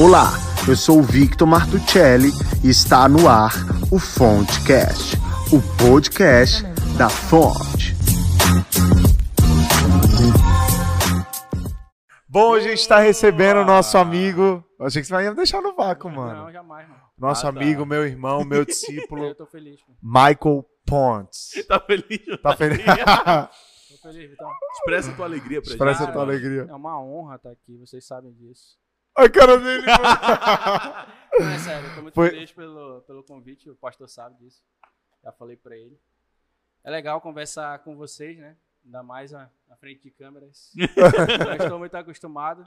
Olá, eu sou o Victor Martuccielli e está no ar o Fontcast, o podcast da Fonte. Bom, a gente está recebendo o nosso amigo... Eu achei que você ia me deixar no vácuo, mano. Não, jamais, mano. Nosso amigo, meu irmão, meu discípulo, eu tô feliz, Michael Pontes. Tá feliz? Tá feliz. Tô feliz, Vitão. Expressa a tua alegria pra gente. Expressa a tua alegria. É uma honra estar aqui, vocês sabem disso. A cara dele. Não, é sério, eu tô muito feliz pelo convite, o pastor sabe disso. Já falei pra ele. É legal conversar com vocês, né? Ainda mais na frente de câmeras. Não estou muito acostumado.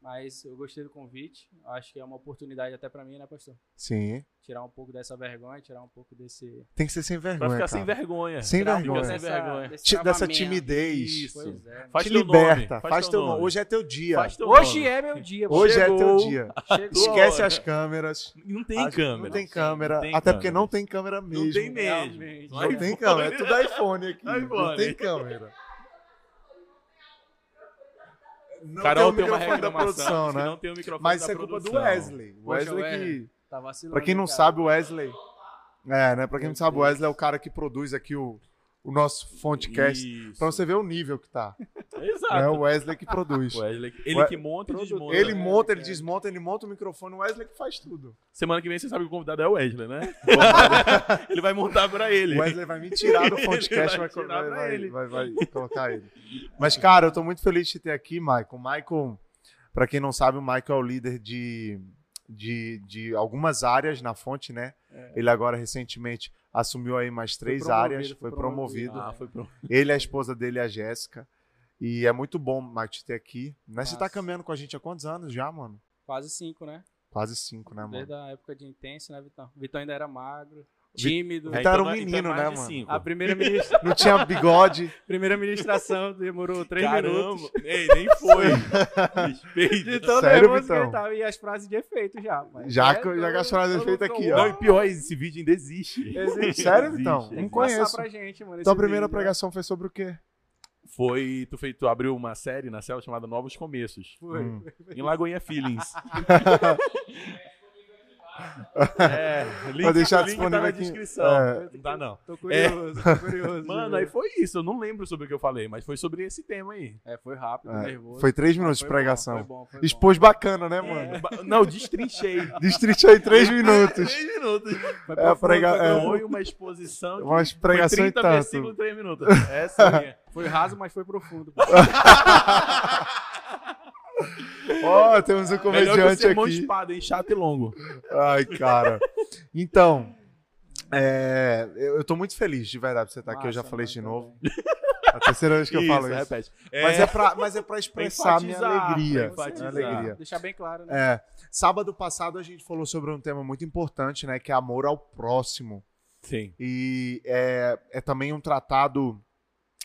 Mas eu gostei do convite, acho que é uma oportunidade até pra mim, né, pastor? Sim. Tirar um pouco dessa vergonha, tirar um pouco desse... Tem que ser sem vergonha, cara. Vai ficar sem vergonha. Sem vergonha. Dessa timidez. Isso. Pois é. Te liberta, faz teu nome. Hoje é teu dia. Hoje é meu dia. Hoje é teu dia. Esquece as câmeras. Não tem câmera. Não tem câmera, até porque não tem câmera mesmo. Não tem mesmo. Não tem câmera, é tudo iPhone aqui. Não tem câmera. Não Carol tem uma regra da produção, né? Não tem o microfone. Mas isso é culpa do Wesley. Wesley que... Tá vacilando, pra quem não sabe, o Wesley... É, né? Pra quem não sabe, o Wesley é o cara que produz aqui o nosso Fontcast. Isso. Pra você ver o nível que tá. Exato. É o Wesley que produz. Wesley, ele que monta e desmonta. Ele monta, ele desmonta, ele monta o microfone. O Wesley que faz tudo. Semana que vem você sabe que o convidado é o Wesley, né? Ele vai montar pra ele. O Wesley vai me tirar do podcast, vai colocar ele. Mas, cara, eu tô muito feliz de ter aqui, Michael. Michael, pra quem não sabe, o Michael é o líder de algumas áreas na Fonte, né? É. Ele agora recentemente assumiu aí mais 3 áreas, foi promovido. Ah, foi promovido. Ele, a esposa dele, a Jéssica. E é muito bom, Mike, te ter aqui. Mas você tá caminhando com a gente há quantos anos já, mano? Quase 5, né? Quase 5, né, mano? Desde a época de Intense, né, Vitão? Vitão ainda era magro, tímido. Vitão era um menino, né, mano? 5. A primeira ministra... Não tinha bigode. Primeira ministração demorou 3 minutos. Ei, nem foi. Respeito. Então, sério, Vitão? E as frases de efeito já, mano. Já as frases de efeito aqui, ó. Não, e pior, esse vídeo ainda existe. Existe. Sério, Vitão? Não conheço. Passar pra gente, mano. Tua primeira pregação foi sobre o quê? Foi, tu abriu uma série na célula chamada Novos Começos. Em Lagoinha Feelings. Vou deixar disponível tá na descrição. Não dá, não. Tô curioso. Mano, aí foi isso. Eu não lembro sobre o que eu falei, mas foi sobre esse tema aí. É, foi rápido, nervoso. Foi 3 minutos de pregação. Foi bom. Expôs bacana, né, mano? Não, destrinchei. Destrinchei 3 minutos. 3 minutos. Foi uma exposição. Uma pregação 30 e tanto. Versículos, 3 minutos. Essa é a minha. Foi raso, mas foi profundo. Ó, temos um comediante aqui. Mão de espada, hein? Chato e longo. Ai, cara. Então, eu tô muito feliz, de verdade, por você estar aqui. Eu já falei de novo. A terceira vez que eu falo isso. Repete. Mas é pra expressar a minha alegria. Deixar bem claro, né? Sábado passado a gente falou sobre um tema muito importante, né? Que é amor ao próximo. Sim. E é também um tratado,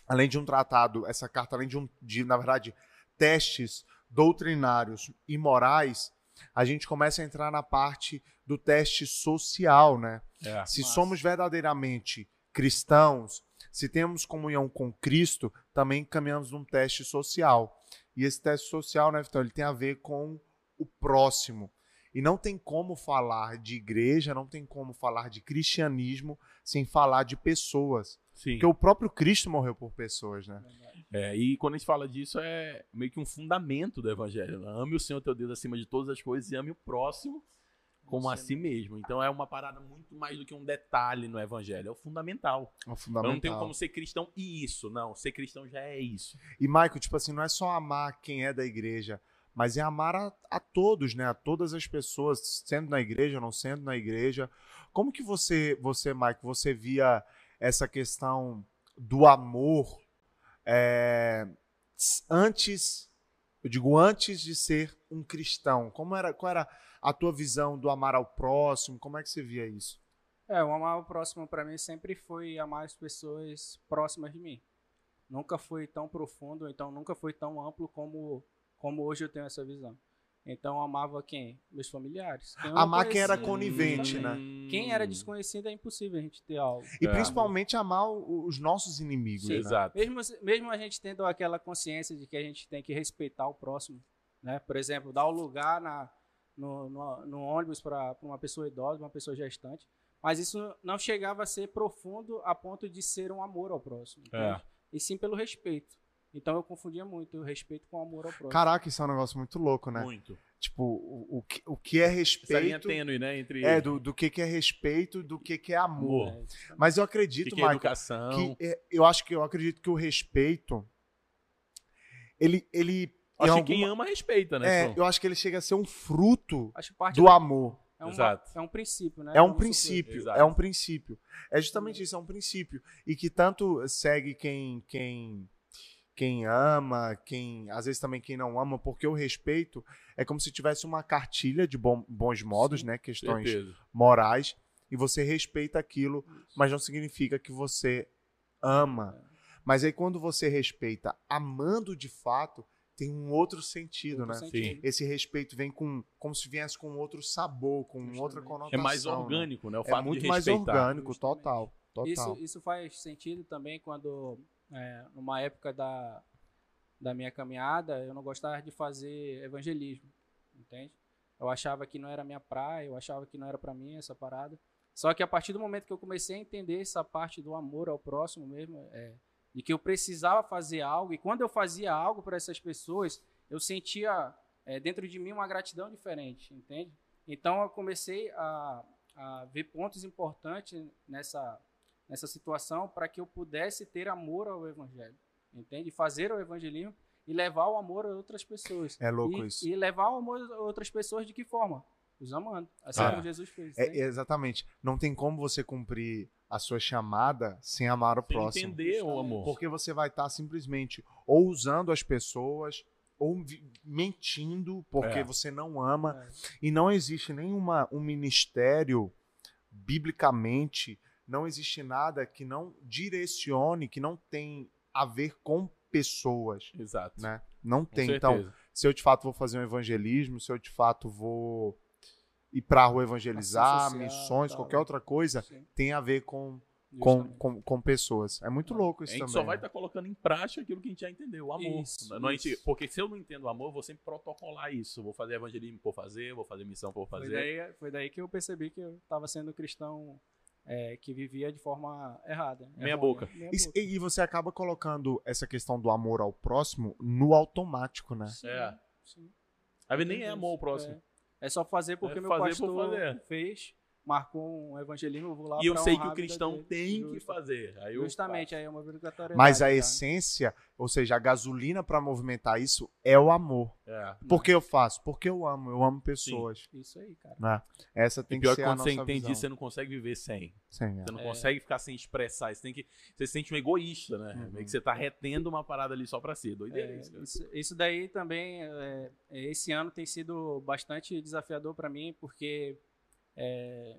além de um tratado, essa carta, além de na verdade, testes doutrinários e morais, a gente começa a entrar na parte do teste social, né? Se somos verdadeiramente cristãos, se temos comunhão com Cristo, também caminhamos num teste social. E esse teste social, né, Vitor, ele tem a ver com o próximo. E não tem como falar de igreja, não tem como falar de cristianismo sem falar de pessoas. Sim. Porque o próprio Cristo morreu por pessoas, né? E quando a gente fala disso, é meio que um fundamento do evangelho. Ame o Senhor teu Deus acima de todas as coisas e ame o próximo como a si mesmo. Então é uma parada muito mais do que um detalhe no evangelho. É o fundamental. Eu não tenho como ser cristão e isso. Não, ser cristão já é isso. E, Michael, tipo assim, não é só amar quem é da igreja, mas é amar a todos, né? A todas as pessoas, sendo na igreja, não sendo na igreja. Como que você Michael, você via essa questão do amor antes de ser um cristão? Qual era a tua visão do amar ao próximo? Como é que você via isso? O amar ao próximo para mim sempre foi amar as pessoas próximas de mim. Nunca foi tão profundo, então nunca foi tão amplo como hoje eu tenho essa visão. Então eu amava quem? Meus familiares. Amar quem era conivente, né? Quem era desconhecido é impossível a gente ter algo. E principalmente amar os nossos inimigos. Sim, né? Exato. Mesmo a gente tendo aquela consciência de que a gente tem que respeitar o próximo, né? Por exemplo, dar o lugar na, no ônibus para uma pessoa idosa, uma pessoa gestante. Mas isso não chegava a ser profundo a ponto de ser um amor ao próximo. É. E sim pelo respeito. Então eu confundia muito o respeito com o amor ao próximo. Caraca, isso é um negócio muito louco, né? Muito. Tipo, o que é respeito... Essa linha tênue, né? Entre... É, do que é respeito, do que é amor. É, mas eu acredito, Michael, educação. Eu acredito que o respeito... Ele acho que quem ama respeita, né? É, eu acho que ele chega a ser um fruto do amor. Exato. É um princípio, né? É um princípio. É justamente isso, é um princípio. E que tanto segue quem ama, quem às vezes também quem não ama, porque o respeito é como se tivesse uma cartilha de bons modos, sim, né? Questões certeza. Morais. E você respeita aquilo, mas não significa que você ama. Mas aí quando você respeita, amando de fato... Tem um outro sentido, né? Sim. Esse respeito vem como se viesse com outro sabor, com justamente. Outra conotação. É mais orgânico, né? O fato muito de respeitar. Mais orgânico, total. Isso faz sentido também quando, numa época da minha caminhada, eu não gostava de fazer evangelismo, entende? Eu achava que não era minha praia, eu achava que não era pra mim essa parada. Só que a partir do momento que eu comecei a entender essa parte do amor ao próximo mesmo, de que eu precisava fazer algo, e quando eu fazia algo para essas pessoas, eu sentia dentro de mim uma gratidão diferente, entende? Então eu comecei a ver pontos importantes nessa situação para que eu pudesse ter amor ao evangelho, entende? Fazer o evangelismo e levar o amor a outras pessoas. É louco isso. E levar o amor a outras pessoas de que forma? Os amando, assim como Jesus fez. Exatamente. Não tem como você cumprir a sua chamada sem amar o próximo. Sem entender o amor. Porque você vai estar simplesmente ou usando as pessoas, ou mentindo porque você não ama. E não existe um ministério, biblicamente, não existe nada que não direcione, que não tem a ver com pessoas. Exato. Né? Não tem. Então, se eu de fato vou fazer um evangelismo, se eu de fato vou... ir para a rua evangelizar, social, missões, qualquer outra coisa, sim. Tem a ver com pessoas. É muito louco isso também. A gente só vai estar colocando em prática aquilo que a gente já entendeu, o amor. Isso. Não, porque se eu não entendo o amor, eu vou sempre protocolar isso. Vou fazer evangelismo por fazer, vou fazer missão por fazer. Foi daí que eu percebi que eu estava sendo cristão que vivia de forma errada. Meia boca. E você acaba colocando essa questão do amor ao próximo no automático, né? Sim, sim. Aí nem é amor ao próximo. É só fazer porque meu pastor fez, marcou um evangelismo, eu vou lá para honrar. E eu sei que o cristão tem que fazer. Justamente, aí é uma obrigatoriedade. Mas a essência, ou seja, a gasolina para movimentar isso é o amor. É. Porque eu faço? Porque eu amo pessoas. Sim. Isso aí, cara. É. Essa tem que ser a nossa visão. E pior que quando você entende isso, você não consegue viver sem. Sim, você não consegue ficar sem expressar. Você se sente um egoísta, né? Meio que você tá retendo uma parada ali só para si. Doideira isso, cara. Isso daí também, esse ano tem sido bastante desafiador para mim, porque...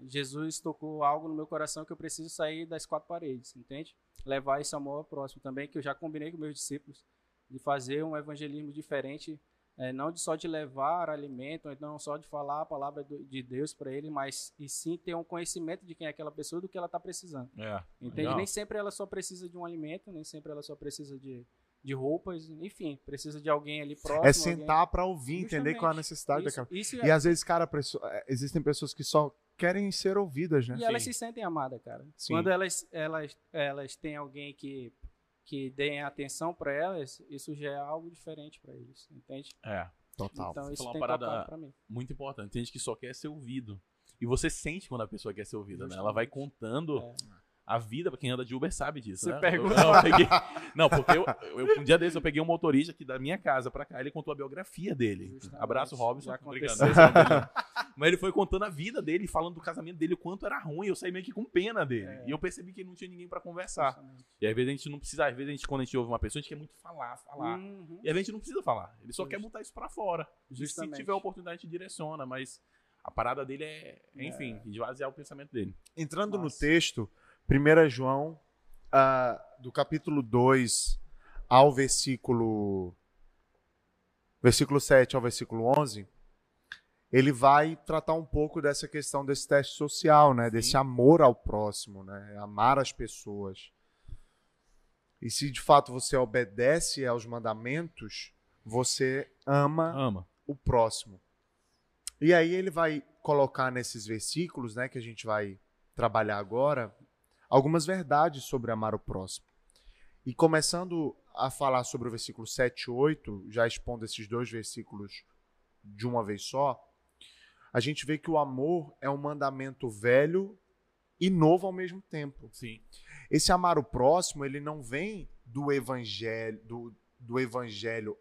Jesus tocou algo no meu coração que eu preciso sair das quatro paredes, entende? Levar esse amor ao próximo também, que eu já combinei com meus discípulos, de fazer um evangelismo diferente, não só de levar alimento, não só de falar a palavra de Deus para ele, mas e sim ter um conhecimento de quem é aquela pessoa, do que ela está precisando. Entende? Legal. Nem sempre ela só precisa de um alimento, nem sempre ela só precisa de roupas, enfim, precisa de alguém ali próximo. É sentar para ouvir, entender qual é a necessidade daquela. E às vezes, cara, existem pessoas que só querem ser ouvidas, né? E elas se sentem amadas, cara. Sim. Quando elas têm alguém que dê atenção para elas, isso já é algo diferente para eles, entende? Total. Então, isso é uma parada muito importante. Tem gente que só quer ser ouvido. E você sente quando a pessoa quer ser ouvida, né? Ela vai contando... A vida, pra quem anda de Uber sabe disso, né? Um dia desse eu peguei um motorista aqui da minha casa pra cá, ele contou a biografia dele. Justamente. Abraço, Robson. Mas ele foi contando a vida dele, falando do casamento dele, o quanto era ruim, eu saí meio que com pena dele. E eu percebi que ele não tinha ninguém pra conversar. Justamente. E às vezes a gente não precisa, quando a gente ouve uma pessoa, a gente quer muito falar. E às vezes a gente não precisa falar, ele só quer botar isso pra fora. Justamente. E se tiver a oportunidade, a gente direciona, mas a parada dele enfim, esvaziar o pensamento dele. Entrando no texto... 1 João, do capítulo 2 ao versículo 7 ao versículo 11, ele vai tratar um pouco dessa questão desse teste social, né? Desse amor ao próximo, né? Amar as pessoas. E se de fato você obedece aos mandamentos, você ama o próximo. E aí ele vai colocar nesses versículos, né, que a gente vai trabalhar agora, algumas verdades sobre amar o próximo. E começando a falar sobre o versículo 7 e 8, já expondo esses dois versículos de uma vez só, a gente vê que o amor é um mandamento velho e novo ao mesmo tempo. Sim. Esse amar o próximo, ele não vem do evangelho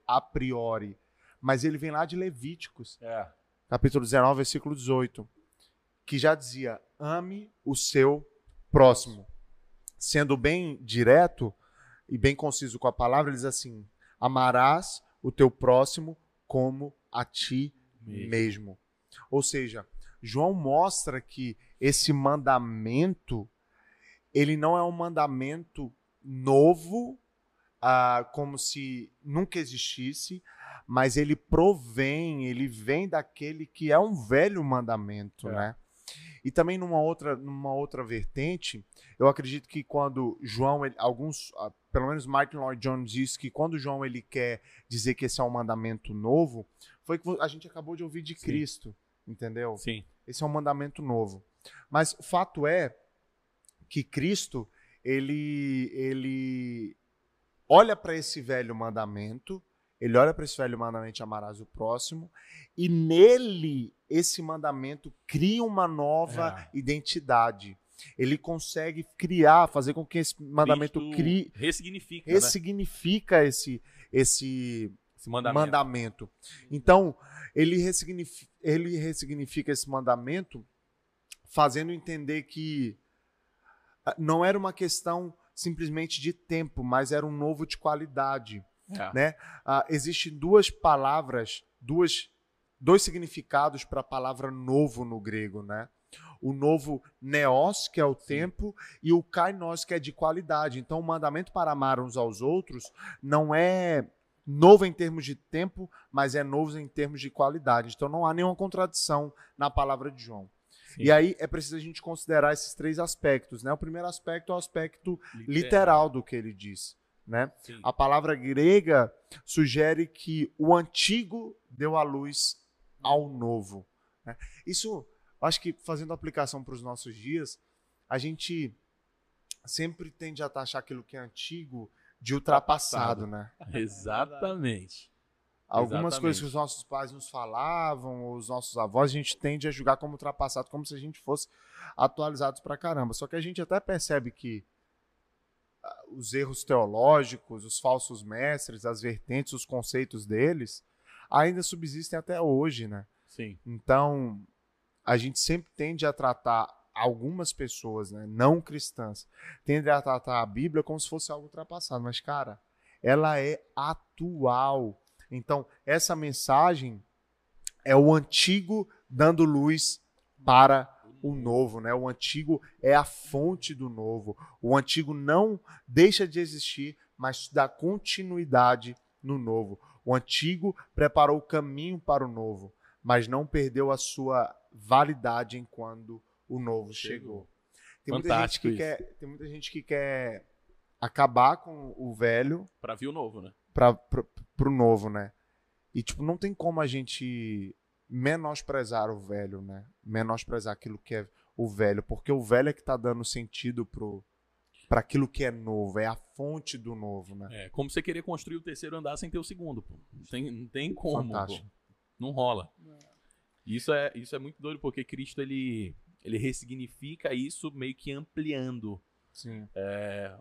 a priori, mas ele vem lá de Levíticos. É. Capítulo 19, versículo 18, que já dizia, ame o seu próximo. Sendo bem direto e bem conciso com a palavra, ele diz assim, amarás o teu próximo como a ti mesmo. Ou seja, João mostra que esse mandamento, ele não é um mandamento novo, como se nunca existisse, mas ele provém, ele vem daquele que é um velho mandamento, né? E também numa outra vertente, eu acredito que quando João, pelo menos Martin Lloyd-Jones diz que quando João ele quer dizer que esse é um mandamento novo, foi que a gente acabou de ouvir de Cristo, entendeu? Sim. Esse é um mandamento novo. Mas o fato é que Cristo, ele olha para esse velho mandamento, ele olha para esse velho mandamento de amarás o próximo, e nele, esse mandamento cria uma nova identidade. Ele consegue criar, fazer com que esse mandamento crie... Ressignifica, né? esse mandamento. Então, ele ressignifica esse mandamento, fazendo entender que não era uma questão simplesmente de tempo, mas era um novo de qualidade. Né? Existem duas palavras, dois significados para a palavra novo no grego, né? O novo neos, que é o tempo, e o kainos, que é de qualidade. Então, o mandamento para amar uns aos outros não é novo em termos de tempo, mas é novo em termos de qualidade. Então, não há nenhuma contradição na palavra de João. Sim. E aí é preciso a gente considerar esses três aspectos, né? O primeiro aspecto é o aspecto literal do que ele diz. Né? A palavra grega sugere que o antigo deu a luz ao novo. Né? Isso, acho que fazendo aplicação para os nossos dias, a gente sempre tende a taxar aquilo que é antigo de ultrapassado. Né? Exatamente. Algumas coisas que os nossos pais nos falavam, ou os nossos avós, a gente tende a julgar como ultrapassado, como se a gente fosse atualizados pra caramba. Só que a gente até percebe que os erros teológicos, os falsos mestres, as vertentes, os conceitos deles, ainda subsistem até hoje, né? Sim. Então, a gente sempre tende a tratar algumas pessoas, né, não cristãs, tende a tratar a Bíblia como se fosse algo ultrapassado. Mas, cara, ela é atual. Então, essa mensagem é o antigo dando luz para o novo, né? O antigo é a fonte do novo. O antigo não deixa de existir, mas dá continuidade no novo. O antigo preparou o caminho para o novo, mas não perdeu a sua validade enquanto o novo chegou. Tem muita gente que quer acabar com o velho para vir o novo, né? Pro novo, né? E tipo, não tem como a gente menosprezar o velho, né? Menosprezar aquilo que é o velho, porque o velho é que tá dando sentido pra aquilo que é novo, é a fonte do novo, né? É, como você querer construir o terceiro andar sem ter o segundo, pô. Não tem como, pô. Não rola. Isso é muito doido, porque Cristo, ele ressignifica isso meio que ampliando. Sim.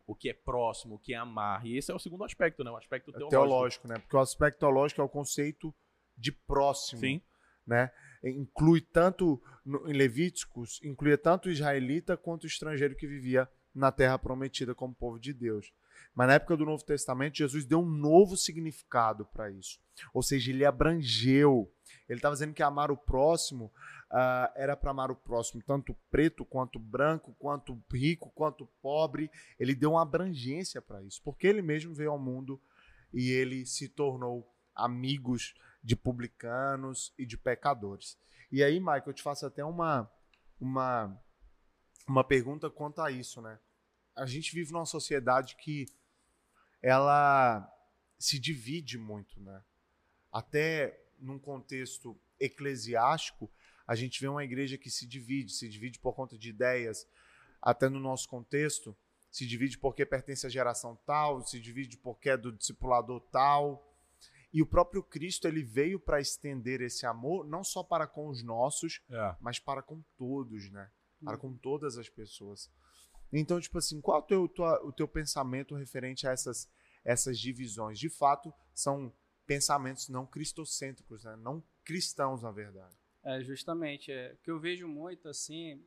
O que é próximo, o que é amar. E esse é o segundo aspecto, né? O aspecto teológico, né? Porque o aspecto teológico é o conceito de próximo. Sim. Né? Inclui tanto, em Levíticos, incluía tanto o israelita quanto o estrangeiro que vivia na terra prometida como povo de Deus. Mas na época do Novo Testamento, Jesus deu um novo significado para isso. Ou seja, ele abrangeu. Ele estava dizendo que amar o próximo era para amar o próximo, tanto preto quanto branco, quanto rico, quanto pobre. Ele deu uma abrangência para isso, porque ele mesmo veio ao mundo e ele se tornou amigos de publicanos e de pecadores. E aí, Michael, eu te faço até uma pergunta quanto a isso, né? A gente vive numa sociedade que ela se divide muito, né? Até num contexto eclesiástico, a gente vê uma igreja que se divide por conta de ideias, até no nosso contexto, se divide porque pertence à geração tal, se divide porque é do discipulador tal. E o próprio Cristo, ele veio para estender esse amor, não só para com os nossos, mas para com todos, né? Para com todas as pessoas. Então, tipo assim, qual é o teu pensamento referente a essas divisões? De fato, são pensamentos não cristocêntricos, né? Não cristãos, na verdade. É, justamente. O que eu vejo muito, assim,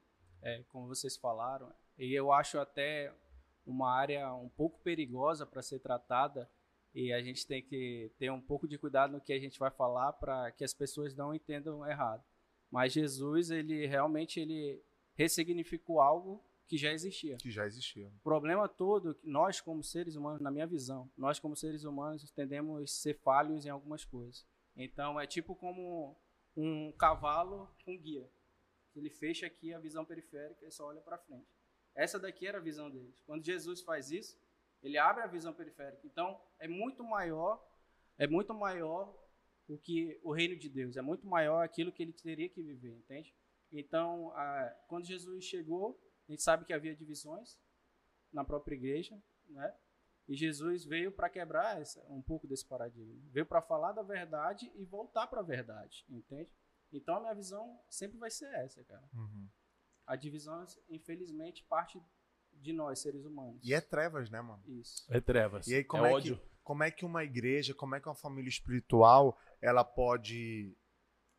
como vocês falaram, e eu acho até uma área um pouco perigosa para ser tratada, e a gente tem que ter um pouco de cuidado no que a gente vai falar para que as pessoas não entendam errado. Mas Jesus, ele realmente ressignificou algo que já existia. O problema todo, nós como seres humanos, na minha visão, nós como seres humanos tendemos a ser falhos em algumas coisas. Então é tipo como um cavalo com guia. Ele fecha aqui a visão periférica e só olha para frente. Essa daqui era a visão deles. Quando Jesus faz isso, ele abre a visão periférica. Então, é muito maior o que o reino de Deus, é muito maior aquilo que ele teria que viver, entende? Então, quando Jesus chegou, a gente sabe que havia divisões na própria igreja, né? E Jesus veio para quebrar um pouco desse paradigma. Veio para falar da verdade e voltar para a verdade, entende? Então, a minha visão sempre vai ser essa, cara. Uhum. A divisão, infelizmente, parte de nós, seres humanos. E é trevas, né, mano? Isso. É trevas. E aí, ódio. Como é que uma igreja, como é que uma família espiritual, ela pode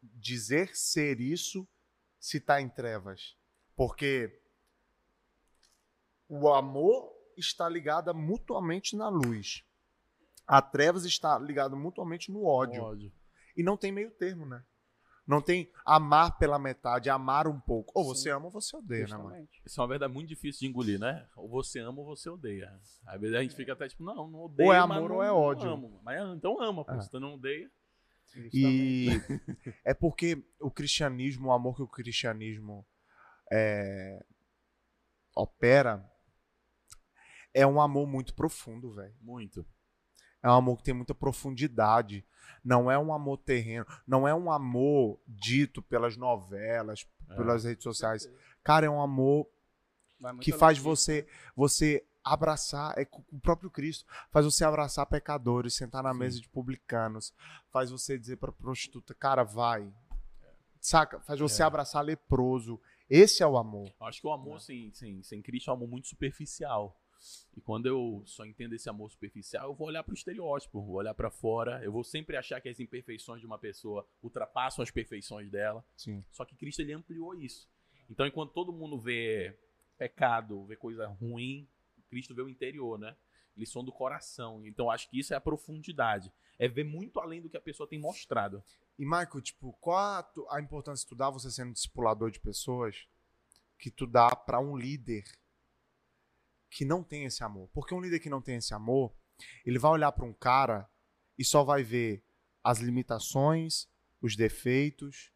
dizer ser isso se está em trevas? Porque o amor está ligado mutuamente na luz. A trevas está ligada mutuamente no ódio. E não tem meio termo, né? Não tem amar pela metade, amar um pouco. Ou você ama ou você odeia, justamente, né, mano? Isso é uma verdade muito difícil de engolir, né? Ou você ama ou você odeia. Às vezes a gente fica até tipo, não odeia. Ou é amor ou é ódio. Não amo. Mas então ama, pô. Se tu não odeia. E é porque o cristianismo, o amor que o cristianismo opera, é um amor muito profundo, velho. Muito. É um amor que tem muita profundidade. Não é um amor terreno. Não é um amor dito pelas novelas, pelas redes sociais. Cara, é um amor que faz você abraçar. É o próprio Cristo. Faz você abraçar pecadores, sentar na mesa de publicanos. Faz você dizer pra prostituta, cara, vai. Saca? Faz você abraçar leproso. Esse é o amor. Acho que o amor sem Cristo é um amor muito superficial. E quando eu só entendo esse amor superficial, eu vou olhar para o estereótipo, vou olhar para fora, eu vou sempre achar que as imperfeições de uma pessoa ultrapassam as perfeições dela. Sim. Só que Cristo, ele ampliou isso. Então, enquanto todo mundo vê pecado, vê coisa ruim, Cristo vê o interior, né? Eles são do coração. Então, acho que isso é a profundidade. É ver muito além do que a pessoa tem mostrado. E, Michael, tipo, qual a importância de tu dá, você sendo discipulador de pessoas, que tu dá para um líder que não tem esse amor? Porque um líder que não tem esse amor, ele vai olhar para um cara e só vai ver as limitações, os defeitos,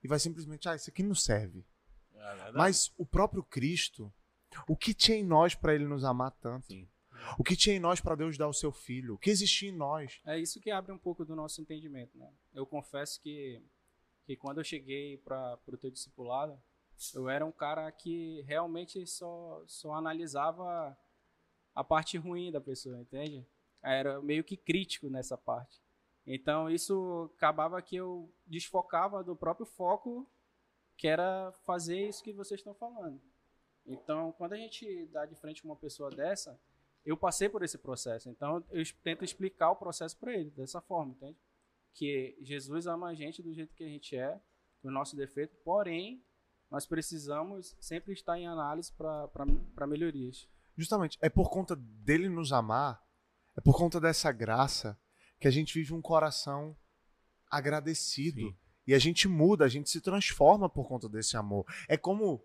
e vai simplesmente, isso aqui não serve. Mas o próprio Cristo, o que tinha em nós para ele nos amar tanto? Sim. O que tinha em nós para Deus dar o seu filho? O que existia em nós? É isso que abre um pouco do nosso entendimento, né? Eu confesso que quando eu cheguei para o teu discipulado, eu era um cara que realmente só analisava a parte ruim da pessoa, entende? Era meio que crítico nessa parte. Então, isso acabava que eu desfocava do próprio foco, que era fazer isso que vocês estão falando. Então, quando a gente dá de frente com uma pessoa dessa, eu passei por esse processo. Então, eu tento explicar o processo para ele, dessa forma, entende? Que Jesus ama a gente do jeito que a gente é, do nosso defeito, porém, nós precisamos sempre estar em análise para melhorias. Justamente, é por conta dele nos amar, é por conta dessa graça que a gente vive um coração agradecido. Sim. E a gente muda, a gente se transforma por conta desse amor. É como,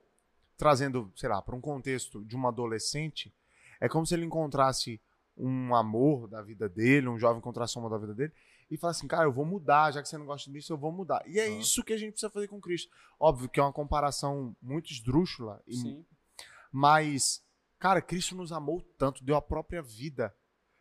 trazendo, sei lá, para um contexto de um adolescente, é como se ele encontrasse um amor da vida dele, um jovem encontrasse um amor da vida dele, e fala assim, cara, eu vou mudar, já que você não gosta disso, eu vou mudar. E é isso que a gente precisa fazer com Cristo. Óbvio que é uma comparação muito esdrúxula. Sim. Mas, cara, Cristo nos amou tanto, deu a própria vida.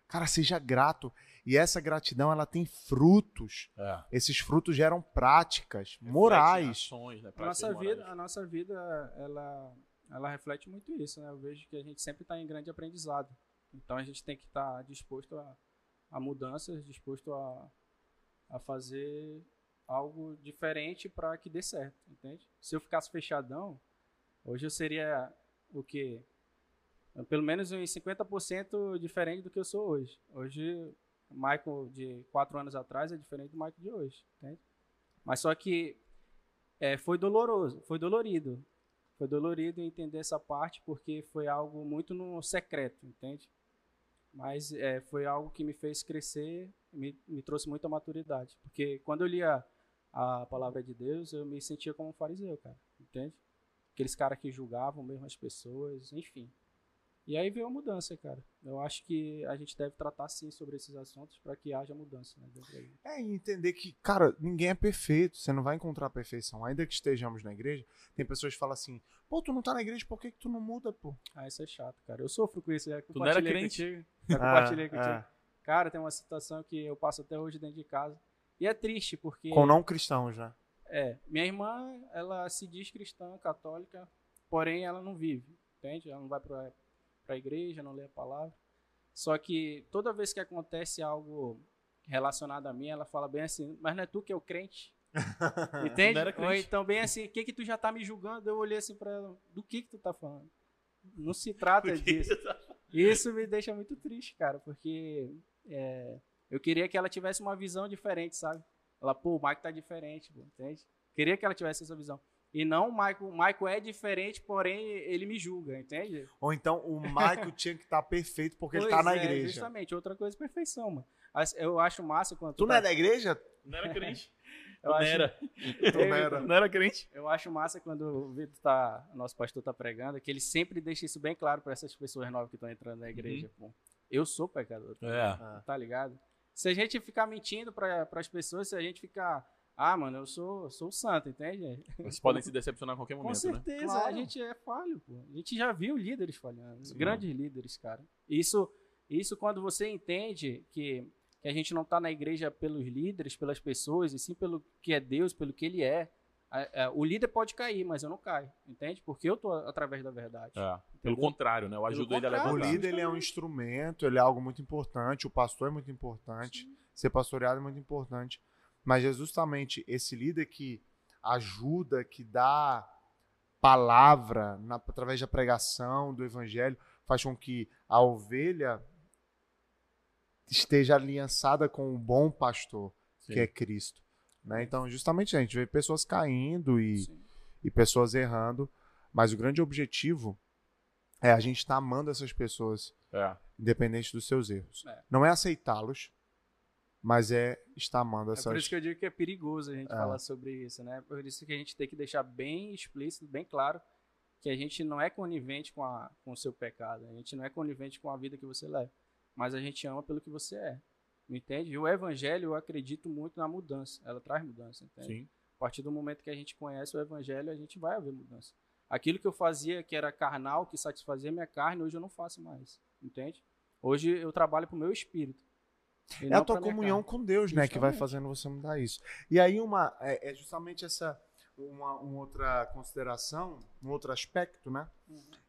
Cara, seja grato. E essa gratidão, ela tem frutos. É. Esses frutos geram práticas, reflete morais. Ações, né? Práticas a nossa vida, ela reflete muito isso, né? Eu vejo que a gente sempre está em grande aprendizado. Então, a gente tem que estar disposto a mudanças, disposto a fazer algo diferente para que dê certo, entende? Se eu ficasse fechadão, hoje eu seria o quê? Pelo menos uns 50% diferente do que eu sou hoje. Hoje, o Michael de 4 anos atrás é diferente do Michael de hoje, entende? Mas só que foi doloroso, foi dolorido. Foi dolorido entender essa parte porque foi algo muito no secreto, entende? Mas foi algo que me fez crescer, me trouxe muita maturidade. Porque quando eu lia a palavra de Deus, eu me sentia como um fariseu, cara, entende? Aqueles caras que julgavam mesmo as pessoas, enfim. E aí veio a mudança, cara. Eu acho que a gente deve tratar, sim, sobre esses assuntos para que haja mudança, né? E entender que, cara, ninguém é perfeito. Você não vai encontrar a perfeição. Ainda que estejamos na igreja, tem pessoas que falam assim, pô, tu não tá na igreja, por que tu não muda, pô? Ah, isso é chato, cara. Eu sofro com isso. Tu não era crente? Já compartilhei contigo. Cara, tem uma situação que eu passo até hoje dentro de casa. E é triste, porque... Com não cristãos, né? Minha irmã, ela se diz cristã, católica, porém ela não vive, entende? Ela não vai para a igreja, não lê a palavra. Só que toda vez que acontece algo relacionado a mim, ela fala bem assim, mas não é tu que é o crente? Entende? Ou então bem assim, o que tu já tá me julgando? Eu olhei assim para ela, do que tu tá falando? Não se trata disso. Isso me deixa muito triste, cara, porque eu queria que ela tivesse uma visão diferente, sabe? Ela, pô, o Michael tá diferente, pô, entende? Queria que ela tivesse essa visão. E não o Michael. O Michael é diferente, porém ele me julga, entende? Ou então o Michael tinha que estar perfeito porque ele tá na igreja. Justamente. Outra coisa é perfeição, mano. Eu acho massa quando... Tu não é da igreja? Não era crente. Não era crente. Eu acho massa quando o Victor nosso pastor tá pregando, que ele sempre deixa isso bem claro para essas pessoas novas que estão entrando na igreja. Uhum. Pô, eu sou pecador. Tá ligado? Se a gente ficar mentindo para as pessoas, se a gente ficar... Ah, mano, eu sou santo, entende? Vocês podem se decepcionar a qualquer momento, né? Com certeza, né? Claro. A gente é falho, pô. A gente já viu líderes falhando, grandes líderes, cara. Isso quando você entende que a gente não tá na igreja pelos líderes, pelas pessoas, e sim pelo que é Deus, pelo que ele é. O líder pode cair, mas eu não caio, entende? Porque eu tô através da verdade. Pelo contrário, né? Eu ajudo ele a levantar. O líder, ele é um instrumento, ele é algo muito importante, o pastor é muito importante, ser pastoreado é muito importante. Mas é justamente esse líder que ajuda, que dá palavra através da pregação, do evangelho, faz com que a ovelha esteja aliançada com o bom pastor, que é Cristo. Né? Então, justamente, a gente vê pessoas caindo e pessoas errando, mas o grande objetivo é a gente estar amando essas pessoas, independente dos seus erros. Não é aceitá-los, mas está amando essas... É por isso que eu digo que é perigoso a gente falar sobre isso, né? Por isso que a gente tem que deixar bem explícito, bem claro, que a gente não é conivente com o seu pecado, a gente não é conivente com a vida que você leva, mas a gente ama pelo que você é, entende? E o evangelho, eu acredito muito na mudança, ela traz mudança, entende? Sim. A partir do momento que a gente conhece o evangelho, a gente vai haver mudança. Aquilo que eu fazia, que era carnal, que satisfazia minha carne, hoje eu não faço mais, entende? Hoje eu trabalho pro meu espírito. É a tua comunhão com Deus, né, que vai fazendo você mudar isso. E aí é justamente essa uma outra consideração, um outro aspecto, né?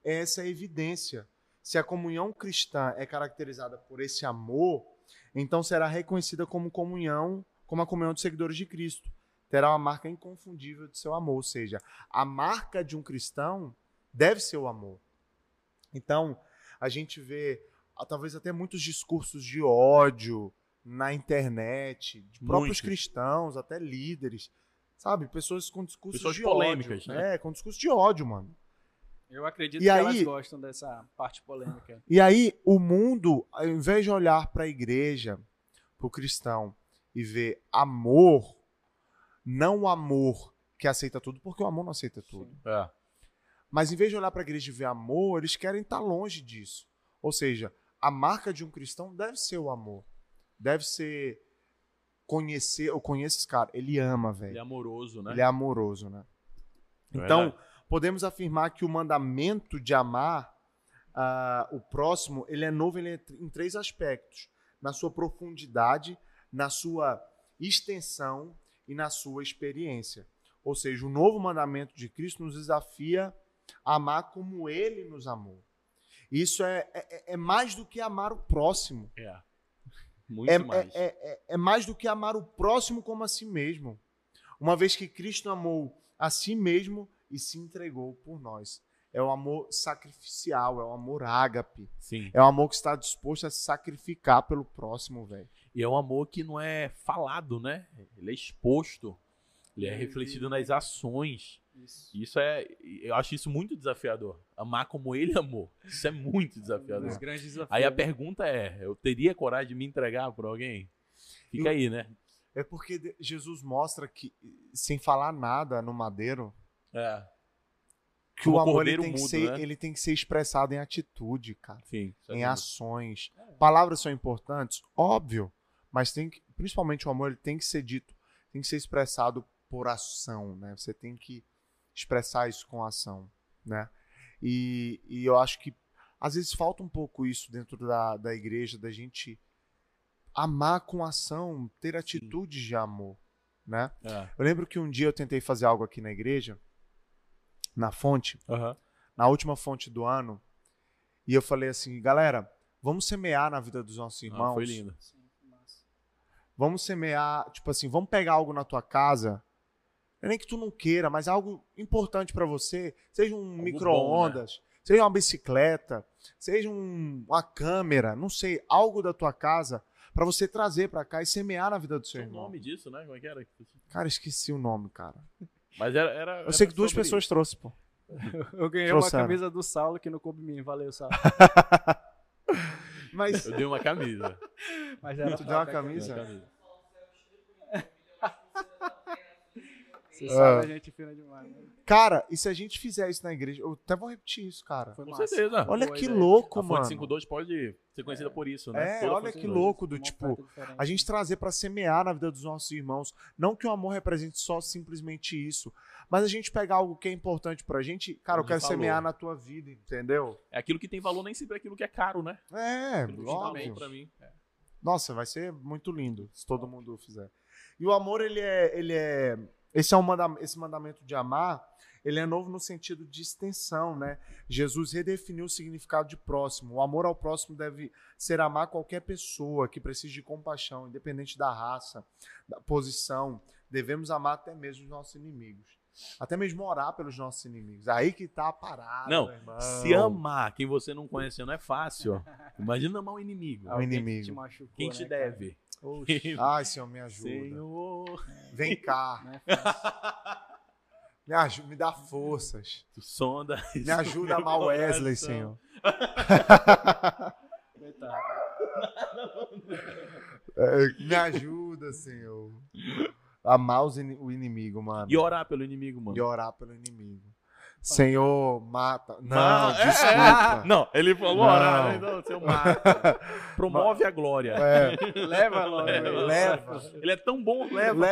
É essa evidência. Se a comunhão cristã é caracterizada por esse amor, então será reconhecida como a comunhão dos seguidores de Cristo. Terá uma marca inconfundível de seu amor, ou seja, a marca de um cristão deve ser o amor. Então, a gente vê talvez até muitos discursos de ódio na internet, de próprios cristãos, até líderes, sabe? Pessoas com discursos de polêmicas, ódio, né? Com discursos de ódio, mano. Eu acredito que elas gostam dessa parte polêmica. E aí, o mundo, ao invés de olhar para a igreja, para o cristão, e ver amor, não o amor que aceita tudo, porque o amor não aceita tudo. Mas em vez de olhar para a igreja e ver amor, eles querem estar longe disso. Ou seja, a marca de um cristão deve ser o amor. Deve ser conhecer... Eu conheço esse cara. Ele ama, velho. Ele é amoroso, né? Então, podemos afirmar que o mandamento de amar o próximo, ele é novo em 3 aspectos. na sua profundidade, na sua extensão e na sua experiência. Ou seja, o novo mandamento de Cristo nos desafia a amar como Ele nos amou. Isso é mais do que amar o próximo. Muito mais. É mais do que amar o próximo como a si mesmo. Uma vez que Cristo amou a si mesmo e se entregou por nós. É o amor sacrificial, é o amor ágape. Sim. É o amor que está disposto a se sacrificar pelo próximo, velho. E é um amor que não é falado, né? Ele é exposto. Ele é refletido nas ações. Isso é, eu acho isso muito desafiador. Amar como ele amou. Isso é muito desafiador. É um dos grandes desafios. Aí a pergunta é, eu teria coragem de me entregar por alguém? Fica aí, né? É porque Jesus mostra que, sem falar nada no madeiro, que o amor ele tem que ser expressado em atitude, cara. Sim, em ações. Palavras são importantes? Óbvio. Mas tem que, principalmente o amor, ele tem que ser dito, tem que ser expressado por ação, né? Você tem que expressar isso com ação, né? E eu acho que às vezes falta um pouco isso dentro da igreja, da gente amar com ação, ter atitudes de amor, né? Eu lembro que um dia eu tentei fazer algo aqui na igreja, na fonte, na última fonte do ano, e eu falei assim, galera, vamos semear na vida dos nossos irmãos. Foi lindo. Vamos semear, tipo assim, vamos pegar algo na tua casa, nem que tu não queira, mas algo importante para você, seja um micro-ondas, né? Seja uma bicicleta, seja uma câmera, não sei, algo da tua casa, para você trazer para cá e semear na vida do seu irmão. O nome disso, né? Como é que era? Cara, esqueci o nome, cara. Mas era eu sei que 2 pessoas trouxeram, pô. Eu ganhei uma camisa do Saulo que não coube em mim. Valeu, Saulo. Mas... eu dei uma camisa. Mas era tu deu uma camisa? Você sabe, a gente fina demais. Né? Cara, e se a gente fizer isso na igreja? Eu até vou repetir isso, cara. Com certeza. Olha que louco, a mano. A Fonte 5.2 pode ser conhecida por isso, né? Olha que louco do tipo, a gente trazer pra semear na vida dos nossos irmãos. Não que o amor represente só simplesmente isso, mas a gente pegar algo que é importante pra gente, cara, eu quero semear na tua vida, entendeu? É aquilo que tem valor, nem sempre é aquilo que é caro, né? Óbvio. Pra mim. Nossa, vai ser muito lindo se todo mundo fizer. E o amor, ele é... Esse mandamento de amar, ele é novo no sentido de extensão, né? Jesus redefiniu o significado de próximo. O amor ao próximo deve ser amar qualquer pessoa que precise de compaixão, independente da raça, da posição. Devemos amar até mesmo os nossos inimigos. Até mesmo orar pelos nossos inimigos. Aí que tá a parada, meu irmão. Se amar quem você não conhece não é fácil. Imagina amar um inimigo. É um inimigo. Te machucou, quem te deve. Cara? Oxe. Ai, Senhor, me ajuda. Senhor. Vem cá. Me ajuda, me dá forças. Tu sonda. Me ajuda a amar o Wesley, Senhor. Me ajuda, Senhor. Amar o inimigo, mano. E orar pelo inimigo, mano. Senhor, mata. Não, desculpa. Não, ele falou, orar, não, Senhor, mata. Promove a glória. Leva a glória. Leva. Ele é tão bom, leva.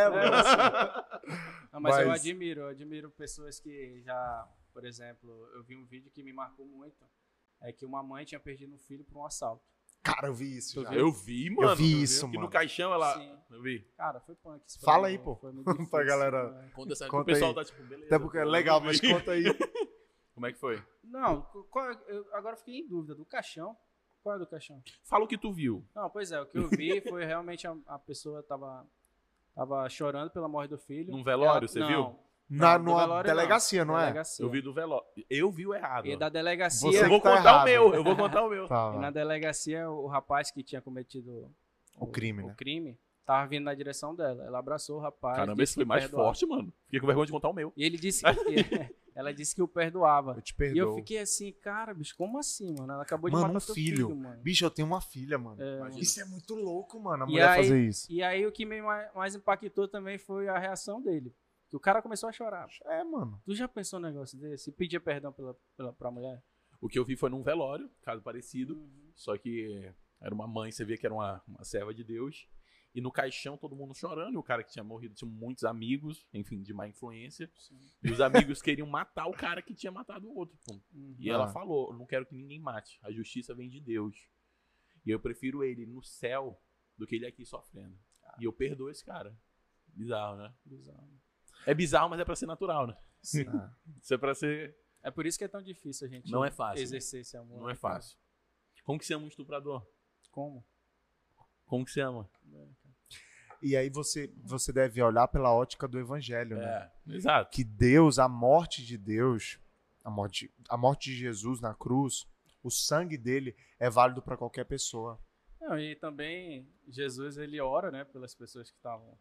Não, mas eu admiro pessoas que já, por exemplo, eu vi um vídeo que me marcou muito, é que uma mãe tinha perdido um filho por um assalto. Cara, eu vi isso. Eu vi isso, mano. E no caixão ela... Sim. Eu vi. Cara, foi punk. Fala aí, pô. Foi muito difícil, pra galera. Né? Conta essa. O pessoal tá tipo, beleza. Até porque é legal, mas conta aí. Como é que foi? Não, eu agora fiquei em dúvida. Do caixão? Qual é do caixão? Fala o que tu viu. Não, pois é. O que eu vi foi realmente a pessoa tava chorando pela morte do filho. Num velório, ela, você viu? Na delegacia, não é? Delegacia. Eu vi do velório. Eu vi o errado. E da delegacia... Eu vou contar o meu. Tá, e na delegacia, o rapaz que tinha cometido o crime, tava vindo na direção dela. Ela abraçou o rapaz. Caramba, esse foi mais forte, mano. Fiquei com vergonha de contar o meu. E ele disse que... Ela disse que o perdoava. Eu te perdoo. E eu fiquei assim, cara, bicho, como assim, mano? Ela acabou de matar um filho, mano. Bicho, eu tenho uma filha, mano. Isso é muito louco, mano, a mulher fazer isso. E aí, o que me mais impactou também foi a reação dele. Que o cara começou a chorar. Mano. Tu já pensou num negócio desse? Pedir perdão pra mulher? O que eu vi foi num velório, caso parecido. Uhum. Só que era uma mãe, você via que era uma serva de Deus. E no caixão, todo mundo chorando. E o cara que tinha morrido tinha muitos amigos, enfim, de má influência. Sim. E os amigos queriam matar o cara que tinha matado o outro. Uhum. E ela falou, não quero que ninguém mate. A justiça vem de Deus. E eu prefiro ele no céu do que ele aqui sofrendo. Ah. E eu perdoo esse cara. Bizarro, né? Bizarro. É bizarro, mas é pra ser natural, né? Sim. Ah. Isso é pra ser... É por isso que é tão difícil a gente exercer esse amor. Não é fácil. Como que você ama um estuprador? Como que você ama? E aí você deve olhar pela ótica do evangelho, né? Exato. Que Deus, a morte de Jesus na cruz, o sangue dele é válido para qualquer pessoa. Não, e também Jesus, ele ora, né, pelas pessoas que estavam...